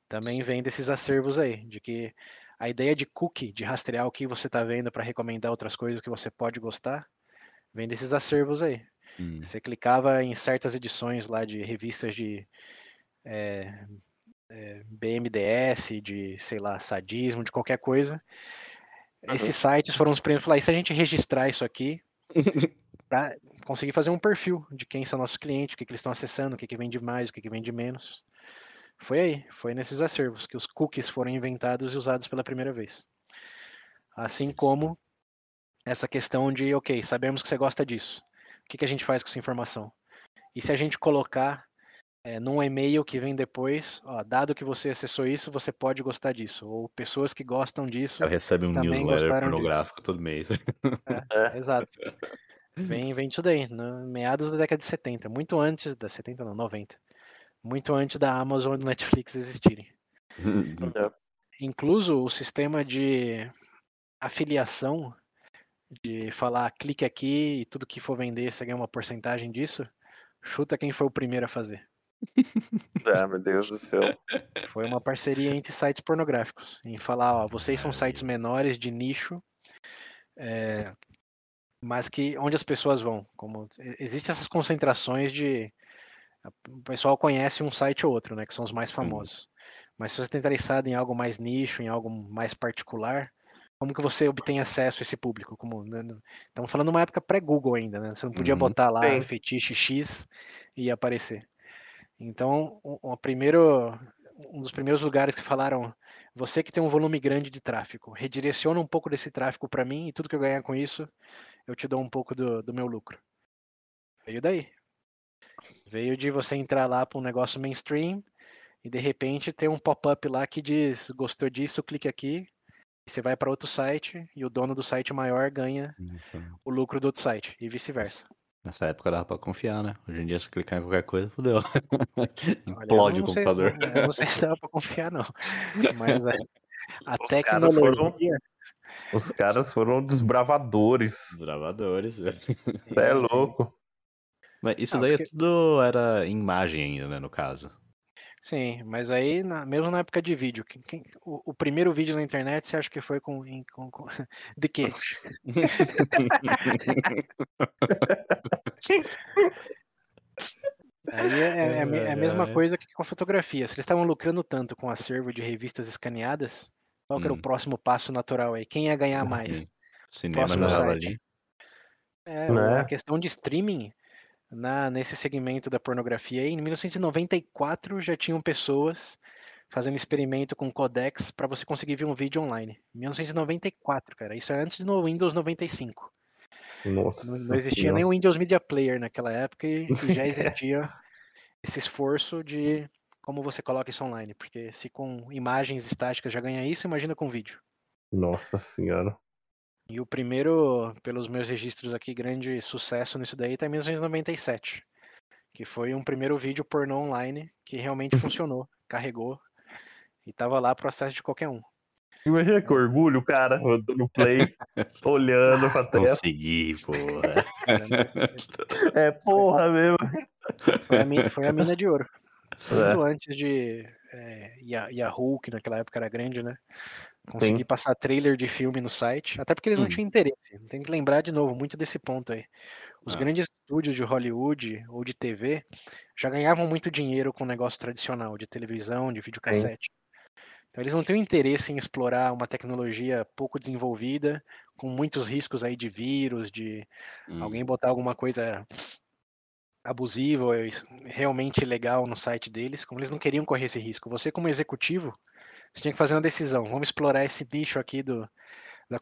também vem desses acervos aí, de que a ideia de cookie, de rastrear o que você está vendo para recomendar outras coisas que você pode gostar, vem desses acervos aí. Você clicava em certas edições lá de revistas de BMDS, de, sei lá, sadismo, de qualquer coisa. Esses sites foram os primeiros a falar, e se a gente registrar isso aqui, para conseguir fazer um perfil de quem são nossos clientes, o que eles estão acessando, o que vende mais, o que vende menos. Foi nesses acervos que os cookies foram inventados e usados pela primeira vez. Assim como essa questão de, ok, sabemos que você gosta disso. O que a gente faz com essa informação? E se a gente colocar num e-mail que vem depois, ó, dado que você acessou isso, você pode gostar disso. Ou pessoas que gostam disso. Eu recebo um newsletter pornográfico disso. Todo mês. Exato. Vem tudo aí, meados da década de 70. Muito antes da 70, não, 90. Muito antes da Amazon e do Netflix existirem. Incluso o sistema de afiliação, de falar clique aqui e tudo que for vender você ganha uma porcentagem disso, chuta quem foi o primeiro a fazer. Ah, meu Deus do céu. Foi uma parceria entre sites pornográficos, em falar, ó, vocês são sites menores de nicho, mas que onde as pessoas vão. Como, existem essas concentrações de... O pessoal conhece um site ou outro, né? Que são os mais famosos. Mas se você está interessado em algo mais nicho, em algo mais particular, como que você obtém acesso a esse público? Como, né? Estamos falando de uma época pré-Google ainda, né? Você não podia botar lá fetiche X e aparecer. Então, um dos primeiros lugares que falaram, você que tem um volume grande de tráfego, redireciona um pouco desse tráfego para mim e tudo que eu ganhar com isso, eu te dou um pouco do meu lucro. Veio daí. Veio de você entrar lá para um negócio mainstream e de repente ter um pop-up lá que diz, gostou disso, clique aqui. E você vai para outro site e o dono do site maior ganha o lucro do outro site e vice-versa. Nessa época dava para confiar, né? Hoje em dia se clicar em qualquer coisa, fodeu. Implode o computador. Não sei se dava para confiar, não. Mas a tecnologia... Os caras foram desbravadores. Desbravadores, velho. É louco. Mas isso daí tudo era imagem ainda, né, no caso. Sim, mas aí, mesmo na época de vídeo, o primeiro vídeo na internet, você acha que foi com de quê? Aí é a mesma coisa que com a fotografia. Se eles estavam lucrando tanto com o acervo de revistas escaneadas, qual que era o próximo passo natural aí? Quem ia ganhar mais? Cinema já estava ali. A questão de streaming... Nesse segmento da pornografia, em 1994 já tinham pessoas fazendo experimento com codecs para você conseguir ver um vídeo online. 1994, cara, isso é antes do Windows 95. Nossa, não existia nem o Windows Media Player naquela época e já existia esse esforço de como você coloca isso online, porque se com imagens estáticas já ganha isso, imagina com vídeo. Nossa senhora. E o primeiro, pelos meus registros aqui, grande sucesso nisso daí tá em 1997, que foi um primeiro vídeo pornô online que realmente funcionou, carregou e tava lá pro acesso de qualquer um. Imagina que orgulho, cara, no play, olhando pra tela. Consegui, porra. É porra mesmo. Foi a mina de ouro. Tudo antes de Yahoo, que naquela época era grande, né? Consegui passar trailer de filme no site, até porque eles não tinham interesse. Tem que lembrar de novo muito desse ponto aí. Os grandes estúdios de Hollywood ou de TV já ganhavam muito dinheiro com o negócio tradicional de televisão, de videocassete. Então eles não têm interesse em explorar uma tecnologia pouco desenvolvida, com muitos riscos aí de vírus, de alguém botar alguma coisa abusiva, realmente ilegal no site deles, como eles não queriam correr esse risco. Você, como executivo, você tinha que fazer uma decisão. Vamos explorar esse nicho aqui da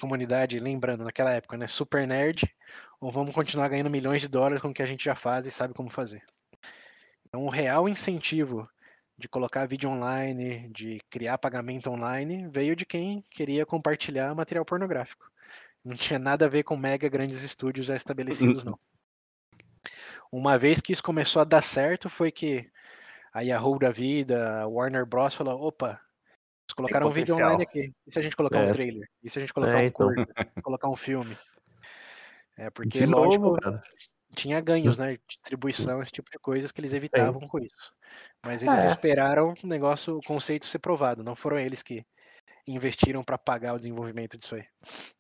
comunidade, lembrando, naquela época, né? Super nerd, ou vamos continuar ganhando milhões de dólares com o que a gente já faz e sabe como fazer. Então, o real incentivo de colocar vídeo online, de criar pagamento online, veio de quem queria compartilhar material pornográfico. Não tinha nada a ver com mega grandes estúdios já estabelecidos, não. Uma vez que isso começou a dar certo, foi que a Yahoo da vida, a Warner Bros. Falou, opa, eles colocaram um vídeo online aqui. E se a gente colocar um trailer? E se a gente colocar um curta? Colocar um filme? É, porque, lógico, tinha ganhos, né? Distribuição, esse tipo de coisas que eles evitavam com isso. Mas eles esperaram o negócio, o conceito ser provado. Não foram eles que investiram para pagar o desenvolvimento disso aí.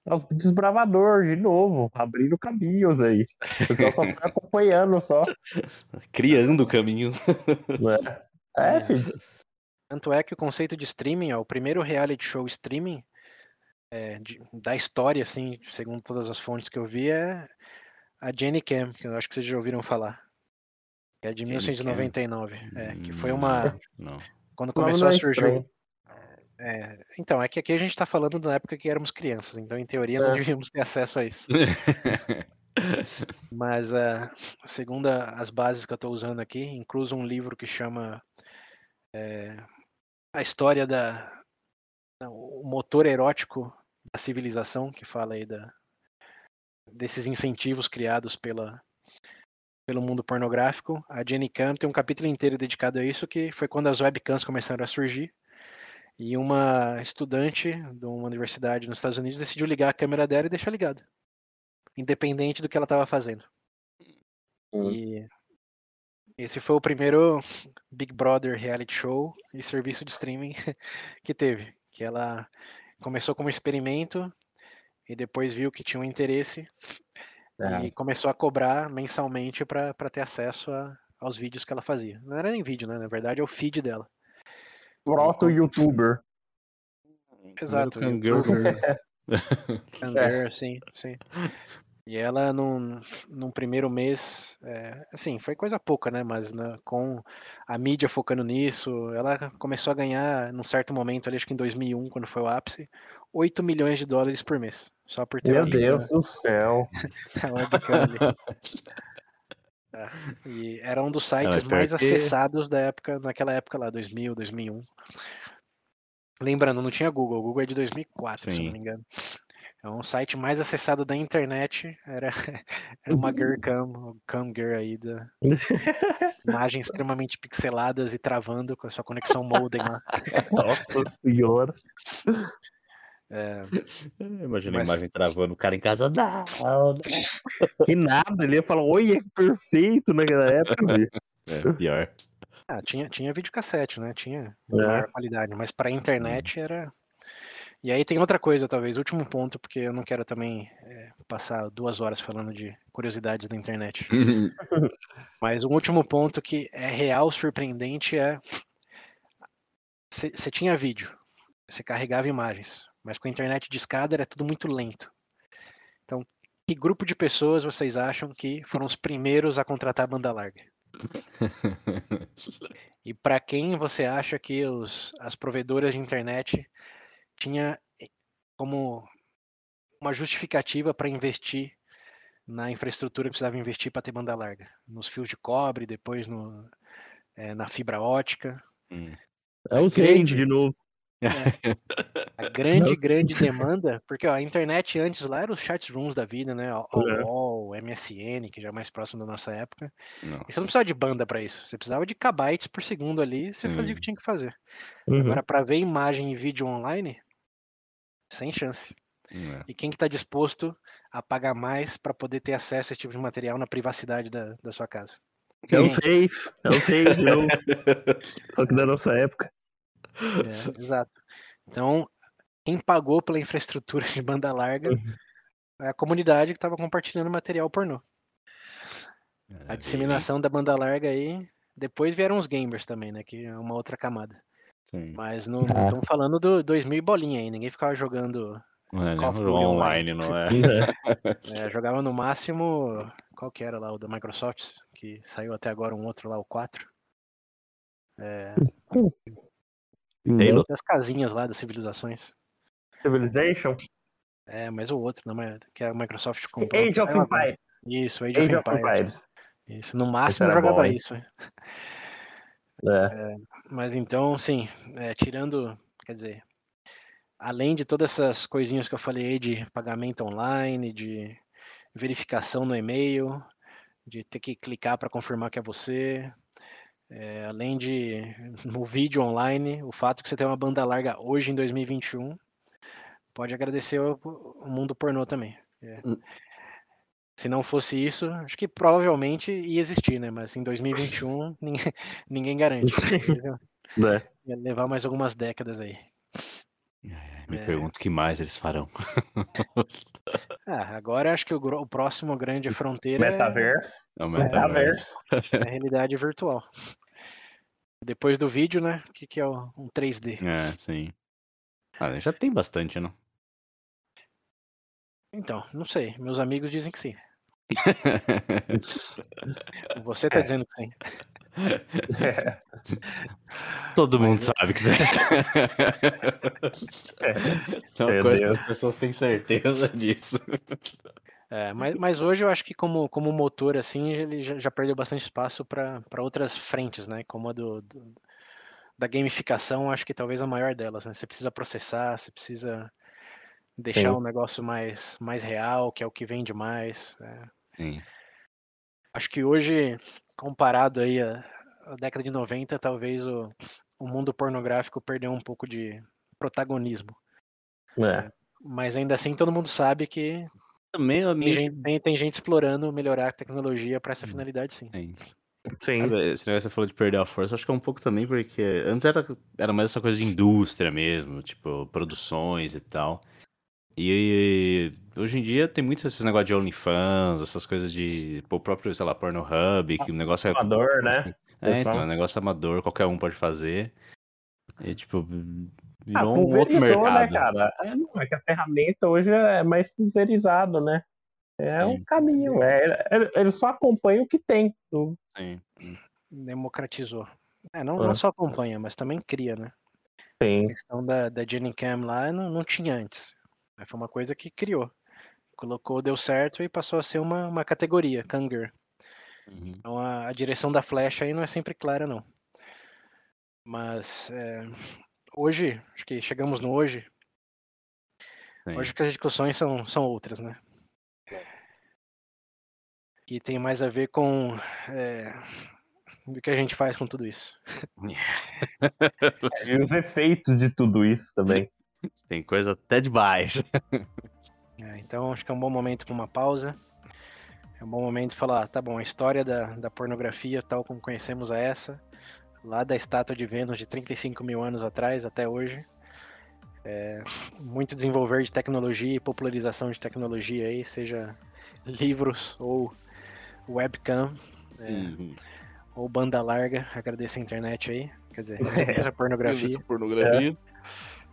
Nossa, desbravador, de novo, abrindo caminhos aí. O pessoal só fica acompanhando só. Criando caminhos. Filho. Tanto é que o conceito de streaming, ó, o primeiro reality show streaming da história, assim, segundo todas as fontes que eu vi, é a Jenny Cam, que eu acho que vocês já ouviram falar. Que é de 1999. Que foi uma... Não. Quando começou a surgir... Então, é que aqui a gente está falando da época que éramos crianças, então em teoria não devíamos ter acesso a isso. Mas, segundo as bases que eu estou usando aqui, incluso um livro que chama A História o Motor Erótico da Civilização, que fala aí desses incentivos criados pelo mundo pornográfico. A Jenny Cam tem um capítulo inteiro dedicado a isso, que foi quando as webcams começaram a surgir. E uma estudante de uma universidade nos Estados Unidos decidiu ligar a câmera dela e deixar ligada, independente do que ela estava fazendo. E esse foi o primeiro Big Brother reality show e serviço de streaming que teve. Que ela começou como experimento e depois viu que tinha um interesse e começou a cobrar mensalmente para ter acesso aos vídeos que ela fazia. Não era nem vídeo, né? Na verdade é o feed dela. Proto-youtuber. Exato. Youtuber, sim. E ela, num primeiro mês, assim, foi coisa pouca, né? Mas com a mídia focando nisso, ela começou a ganhar, num certo momento, ali, acho que em 2001, quando foi o ápice, 8 milhões de dólares por mês. Só por ter Deus do céu! E era um dos sites mais acessados da época, naquela época lá, 2000, 2001. Lembrando, não tinha Google, o Google é de 2004, se não me engano. Então, o site mais acessado da internet era uma cam girl aí, imagens extremamente pixeladas e travando com a sua conexão modem lá. Nossa senhora! Imagina a imagem travando o cara em casa. Não. E nada, ele ia falar, oi, é perfeito naquela época. Pior. Tinha videocassete, né? Tinha maior qualidade, mas pra internet era. E aí tem outra coisa, talvez, último ponto, porque eu não quero também passar 2 horas falando de curiosidades da internet. Mas um último ponto que é real, surpreendente, é: você tinha vídeo, você carregava imagens. Mas com a internet de escada era tudo muito lento. Então, que grupo de pessoas vocês acham que foram os primeiros a contratar banda larga? E para quem você acha que as provedoras de internet tinha como uma justificativa para investir na infraestrutura que precisava investir para ter banda larga? Nos fios de cobre, depois na fibra ótica. É o cliente de novo. A grande demanda, porque a internet antes lá era os chat rooms da vida, né? O MSN, que já é mais próximo da nossa época. E você não precisava de banda para isso, você precisava de kbytes por segundo ali, você fazia o que tinha que fazer. Agora, para ver imagem e vídeo online, sem chance. E quem que tá disposto a pagar mais para poder ter acesso a esse tipo de material na privacidade da sua casa? Não sei. Só que da nossa época. Exato. Então, quem pagou pela infraestrutura de banda larga é a comunidade que estava compartilhando material pornô. A disseminação da banda larga aí. Depois vieram os gamers também, né? Que é uma outra camada. Sim. Mas não estamos falando do 2000 bolinha aí, ninguém ficava jogando online, não é? Jogava no máximo, qual que era lá, o da Microsoft, que saiu até agora um outro lá, o 4. As casinhas lá das civilizações. Civilization? É, mas o outro, não é? Que a Microsoft comprou. Age of Empires. Isso, Age of Empires. Isso, no máximo jogava isso. Mas então, sim, tirando, quer dizer, além de todas essas coisinhas que eu falei aí de pagamento online, de verificação no e-mail, de ter que clicar para confirmar que é você, além de no vídeo online, o fato que você tem uma banda larga hoje em 2021, pode agradecer o mundo pornô também. Se não fosse isso, acho que provavelmente ia existir, né? Mas em 2021, ninguém garante. Ia levar mais algumas décadas aí. Me pergunto o que mais eles farão. Agora acho que o próximo grande fronteira Metaverso. É o Metaverso. É a realidade virtual. Depois do vídeo, né? O que é um 3D? Sim. Já tem bastante, não? Então, não sei. Meus amigos dizem que sim. Você tá dizendo que sim. Todo mundo sabe que sim. São coisas que as pessoas têm certeza disso. Mas hoje eu acho que como motor, assim, ele já perdeu bastante espaço para outras frentes, né? Como a da gamificação, acho que talvez a maior delas, né? Você precisa processar, você precisa deixar um negócio mais real, que é o que vende mais. Né? Sim. Acho que hoje, comparado aí à década de 90, talvez o mundo pornográfico perdeu um pouco de protagonismo. Mas ainda assim, todo mundo sabe que também tem gente explorando melhorar a tecnologia para essa finalidade, sim. Sim. Esse negócio que você falou de perder a força, acho que é um pouco também porque antes era mais essa coisa de indústria mesmo, tipo, produções e tal. E hoje em dia tem muito esses negócios de OnlyFans, essas coisas de o próprio, sei lá, Pornhub, que o negócio é amador, né? Então, é um negócio amador, qualquer um pode fazer. E tipo, virou um outro mercado. Né, cara? É que a ferramenta hoje é mais pulverizada, né? É um caminho, ele só acompanha o que tem. Sim. Democratizou. Não só acompanha, mas também cria, né? Sim. A questão da Jenny Cam lá não tinha antes. Foi uma coisa que criou. Colocou, deu certo e passou a ser uma categoria, Kanger. Então a direção da flecha aí não é sempre clara, não. Mas hoje, acho que chegamos no hoje. Sim. Hoje que as discussões são outras, né? Que tem mais a ver com o que a gente faz com tudo isso. E os efeitos de tudo isso também. Tem coisa até demais. Então, acho que é um bom momento para uma pausa. É um bom momento para falar, tá bom, a história da pornografia, tal como conhecemos a essa, lá da estátua de Vênus de 35 mil anos atrás até hoje. Muito desenvolver de tecnologia e popularização de tecnologia aí, seja livros ou webcam, ou banda larga, agradeço a internet aí, quer dizer, a pornografia.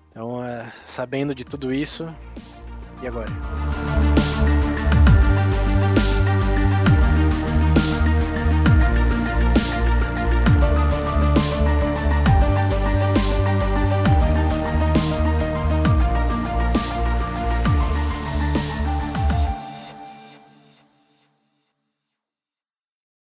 Então, sabendo de tudo isso, e agora?